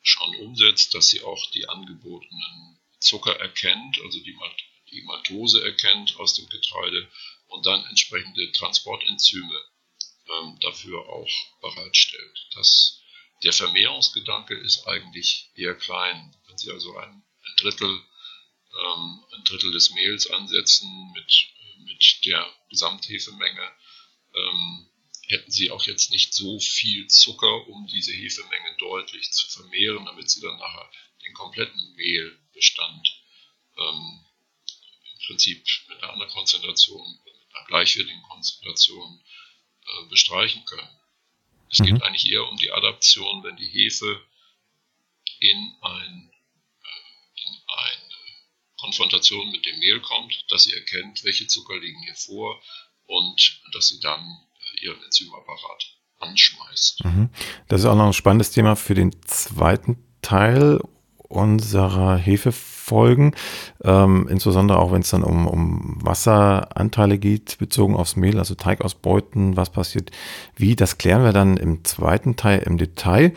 schon umsetzt, dass sie auch die angebotenen Zucker erkennt, also die, die Maltose erkennt aus dem Getreide und dann entsprechende Transportenzyme ähm, dafür auch bereitstellt. Das, der Vermehrungsgedanke ist eigentlich eher klein. Wenn Sie also ein, ein, Drittel, ähm, ein Drittel des Mehls ansetzen mit, mit der Gesamthefemenge, ähm, hätten Sie auch jetzt nicht so viel Zucker, um diese Hefemenge deutlich zu vermehren, damit Sie dann nachher den kompletten Mehlbestand ähm, im Prinzip mit einer anderen Konzentration, mit einer gleichwertigen Konzentration äh, bestreichen können. Es geht eigentlich eher um die Adaption, wenn die Hefe in, ein, äh, in eine Konfrontation mit dem Mehl kommt, dass sie erkennt, welche Zucker liegen hier vor und dass sie dann ihren Enzymapparat anschmeißt. Das ist auch noch ein spannendes Thema für den zweiten Teil unserer Hefefolgen, ähm, insbesondere auch wenn es dann um, um Wasseranteile geht, bezogen aufs Mehl, also Teigausbeuten, was passiert wie, das klären wir dann im zweiten Teil im Detail.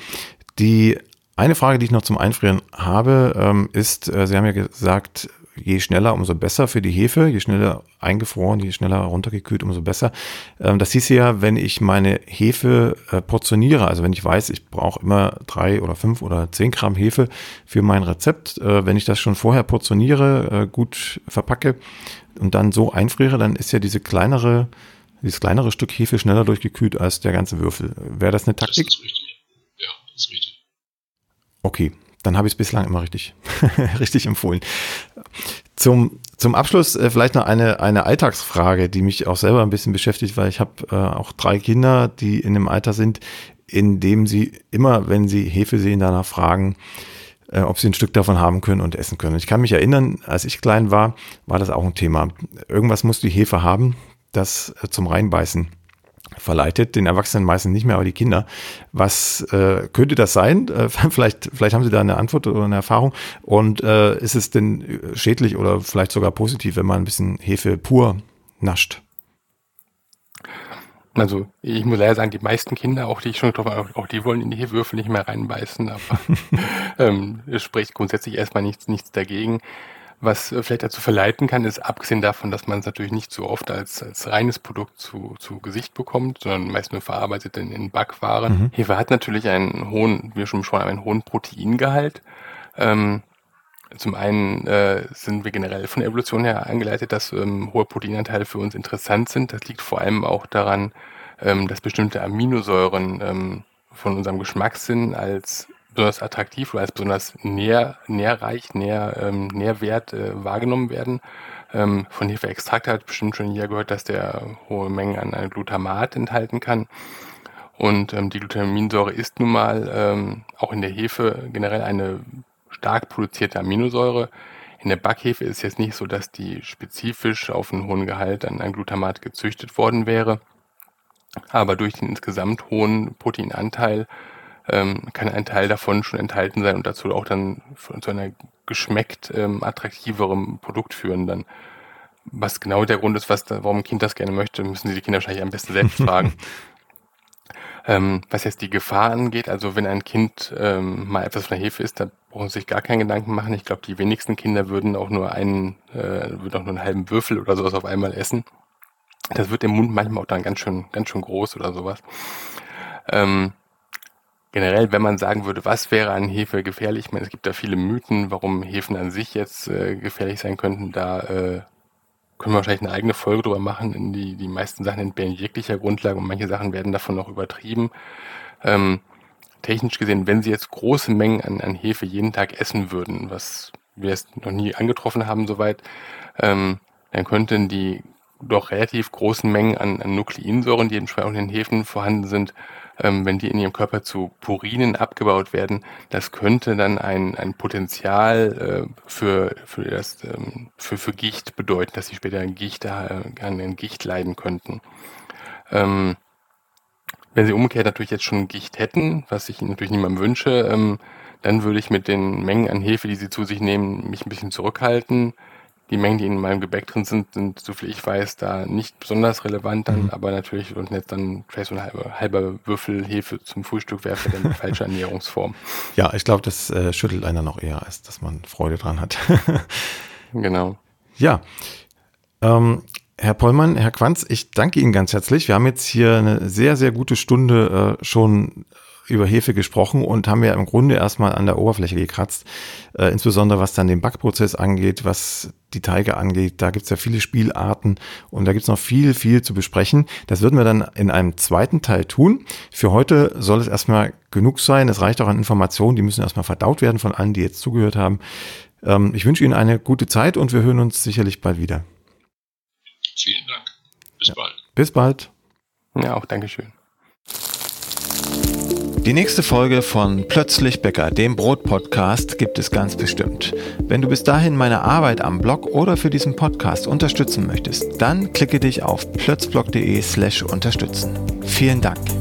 Die eine Frage, die ich noch zum Einfrieren habe, ähm, ist, äh, Sie haben ja gesagt, je schneller, umso besser für die Hefe. Je schneller eingefroren, je schneller runtergekühlt, umso besser. Das hieß ja, wenn ich meine Hefe portioniere, also wenn ich weiß, ich brauche immer drei oder fünf oder zehn Gramm Hefe für mein Rezept, wenn ich das schon vorher portioniere, gut verpacke und dann so einfriere, dann ist ja diese kleinere, dieses kleinere Stück Hefe schneller durchgekühlt als der ganze Würfel. Wäre das eine Taktik? Das ist richtig. Ja, das ist richtig. Okay. Dann habe ich es bislang immer richtig, richtig empfohlen. Zum, zum Abschluss äh, vielleicht noch eine, eine Alltagsfrage, die mich auch selber ein bisschen beschäftigt, weil ich habe äh, auch drei Kinder, die in dem Alter sind, in dem sie immer, wenn sie Hefe sehen, danach fragen, äh, ob sie ein Stück davon haben können und essen können. Ich kann mich erinnern, als ich klein war, war das auch ein Thema. Irgendwas muss die Hefe haben, das äh, zum Reinbeißen verleitet, den Erwachsenen meistens nicht mehr, aber die Kinder. Was äh, könnte das sein? Äh, vielleicht, vielleicht haben Sie da eine Antwort oder eine Erfahrung. Und äh, ist es denn schädlich oder vielleicht sogar positiv, wenn man ein bisschen Hefe pur nascht? Also ich muss leider sagen, die meisten Kinder, auch die ich schon getroffen habe, auch die wollen in die Hefewürfel nicht mehr reinbeißen. Aber ähm, es spricht grundsätzlich erstmal nichts, nichts dagegen. Was vielleicht dazu verleiten kann, ist, abgesehen davon, dass man es natürlich nicht so oft als, als reines Produkt zu, zu Gesicht bekommt, sondern meist nur verarbeitet in, in Backwaren. Mhm. Hefe hat natürlich einen hohen, wie wir schon besprochen haben, einen hohen Proteingehalt. Ähm, zum einen äh, sind wir generell von der Evolution her angeleitet, dass ähm, hohe Proteinanteile für uns interessant sind. Das liegt vor allem auch daran, ähm, dass bestimmte Aminosäuren ähm, von unserem Geschmackssinn als besonders attraktiv oder als besonders nähr, nährreich, nähr, ähm, nährwert äh, wahrgenommen werden. Ähm, von Hefeextrakt hat bestimmt schon jeder gehört, dass der hohe Mengen an, an Glutamat enthalten kann. Und ähm, die Glutaminsäure ist nun mal ähm, auch in der Hefe generell eine stark produzierte Aminosäure. In der Backhefe ist es jetzt nicht so, dass die spezifisch auf einen hohen Gehalt an, an Glutamat gezüchtet worden wäre. Aber durch den insgesamt hohen Proteinanteil kann ein Teil davon schon enthalten sein und dazu auch dann zu einer geschmeckt ähm, attraktiverem Produkt führen dann. Was genau der Grund ist, was da, warum ein Kind das gerne möchte, müssen Sie die Kinder wahrscheinlich am besten selbst fragen. ähm, was jetzt die Gefahr angeht, also wenn ein Kind ähm, mal etwas von der Hefe isst, da brauchen Sie sich gar keinen Gedanken machen. Ich glaube, die wenigsten Kinder würden auch nur einen, äh, würden auch nur einen halben Würfel oder sowas auf einmal essen. Das wird im Mund manchmal auch dann ganz schön, ganz schön groß oder sowas. Ähm, Generell, wenn man sagen würde, was wäre an Hefe gefährlich, ich meine, es gibt da viele Mythen, warum Hefen an sich jetzt äh, gefährlich sein könnten, da äh, können wir wahrscheinlich eine eigene Folge drüber machen. In die, die meisten Sachen entbehren jeglicher Grundlage und manche Sachen werden davon noch übertrieben. Ähm, technisch gesehen, wenn Sie jetzt große Mengen an, an Hefe jeden Tag essen würden, was wir jetzt noch nie angetroffen haben soweit, ähm, dann könnten die doch relativ großen Mengen an, an Nukleinsäuren, die eben schon in den Hefen vorhanden sind, ähm, wenn die in ihrem Körper zu Purinen abgebaut werden, das könnte dann ein, ein Potenzial äh, für, für, das, ähm, für, für Gicht bedeuten, dass sie später an Gicht, äh, an Gicht leiden könnten. Ähm, wenn sie umgekehrt natürlich jetzt schon Gicht hätten, was ich ihnen natürlich niemandem wünsche, ähm, dann würde ich mit den Mengen an Hefe, die sie zu sich nehmen, mich ein bisschen zurückhalten. Die Mengen, die in meinem Gebäck drin sind, sind, soviel ich weiß, da nicht besonders relevant dann, mhm. aber natürlich, und jetzt dann vielleicht so ein halber, halber Würfel Hefe zum Frühstück wäre vielleicht eine falsche Ernährungsform. Ja, ich glaube, das äh, schüttelt einer noch eher, als dass man Freude dran hat. Genau. Ja, ähm, Herr Pollmann, Herr Quanz, ich danke Ihnen ganz herzlich. Wir haben jetzt hier eine sehr, sehr gute Stunde äh, schon über Hefe gesprochen und haben ja im Grunde erstmal an der Oberfläche gekratzt, äh, insbesondere was dann den Backprozess angeht, was die Teige angeht. Da gibt's ja viele Spielarten und da gibt's noch viel, viel zu besprechen. Das würden wir dann in einem zweiten Teil tun. Für heute soll es erstmal genug sein. Es reicht auch an Informationen, die müssen erstmal verdaut werden von allen, die jetzt zugehört haben. Ähm, ich wünsche Ihnen eine gute Zeit und wir hören uns sicherlich bald wieder. Vielen Dank. Bis ja. bald. Bis bald. Ja, auch Dankeschön. Die nächste Folge von Plötzlich Bäcker, dem Brot-Podcast, gibt es ganz bestimmt. Wenn du bis dahin meine Arbeit am Blog oder für diesen Podcast unterstützen möchtest, dann klicke dich auf plötzblog punkt de slash unterstützen. Vielen Dank.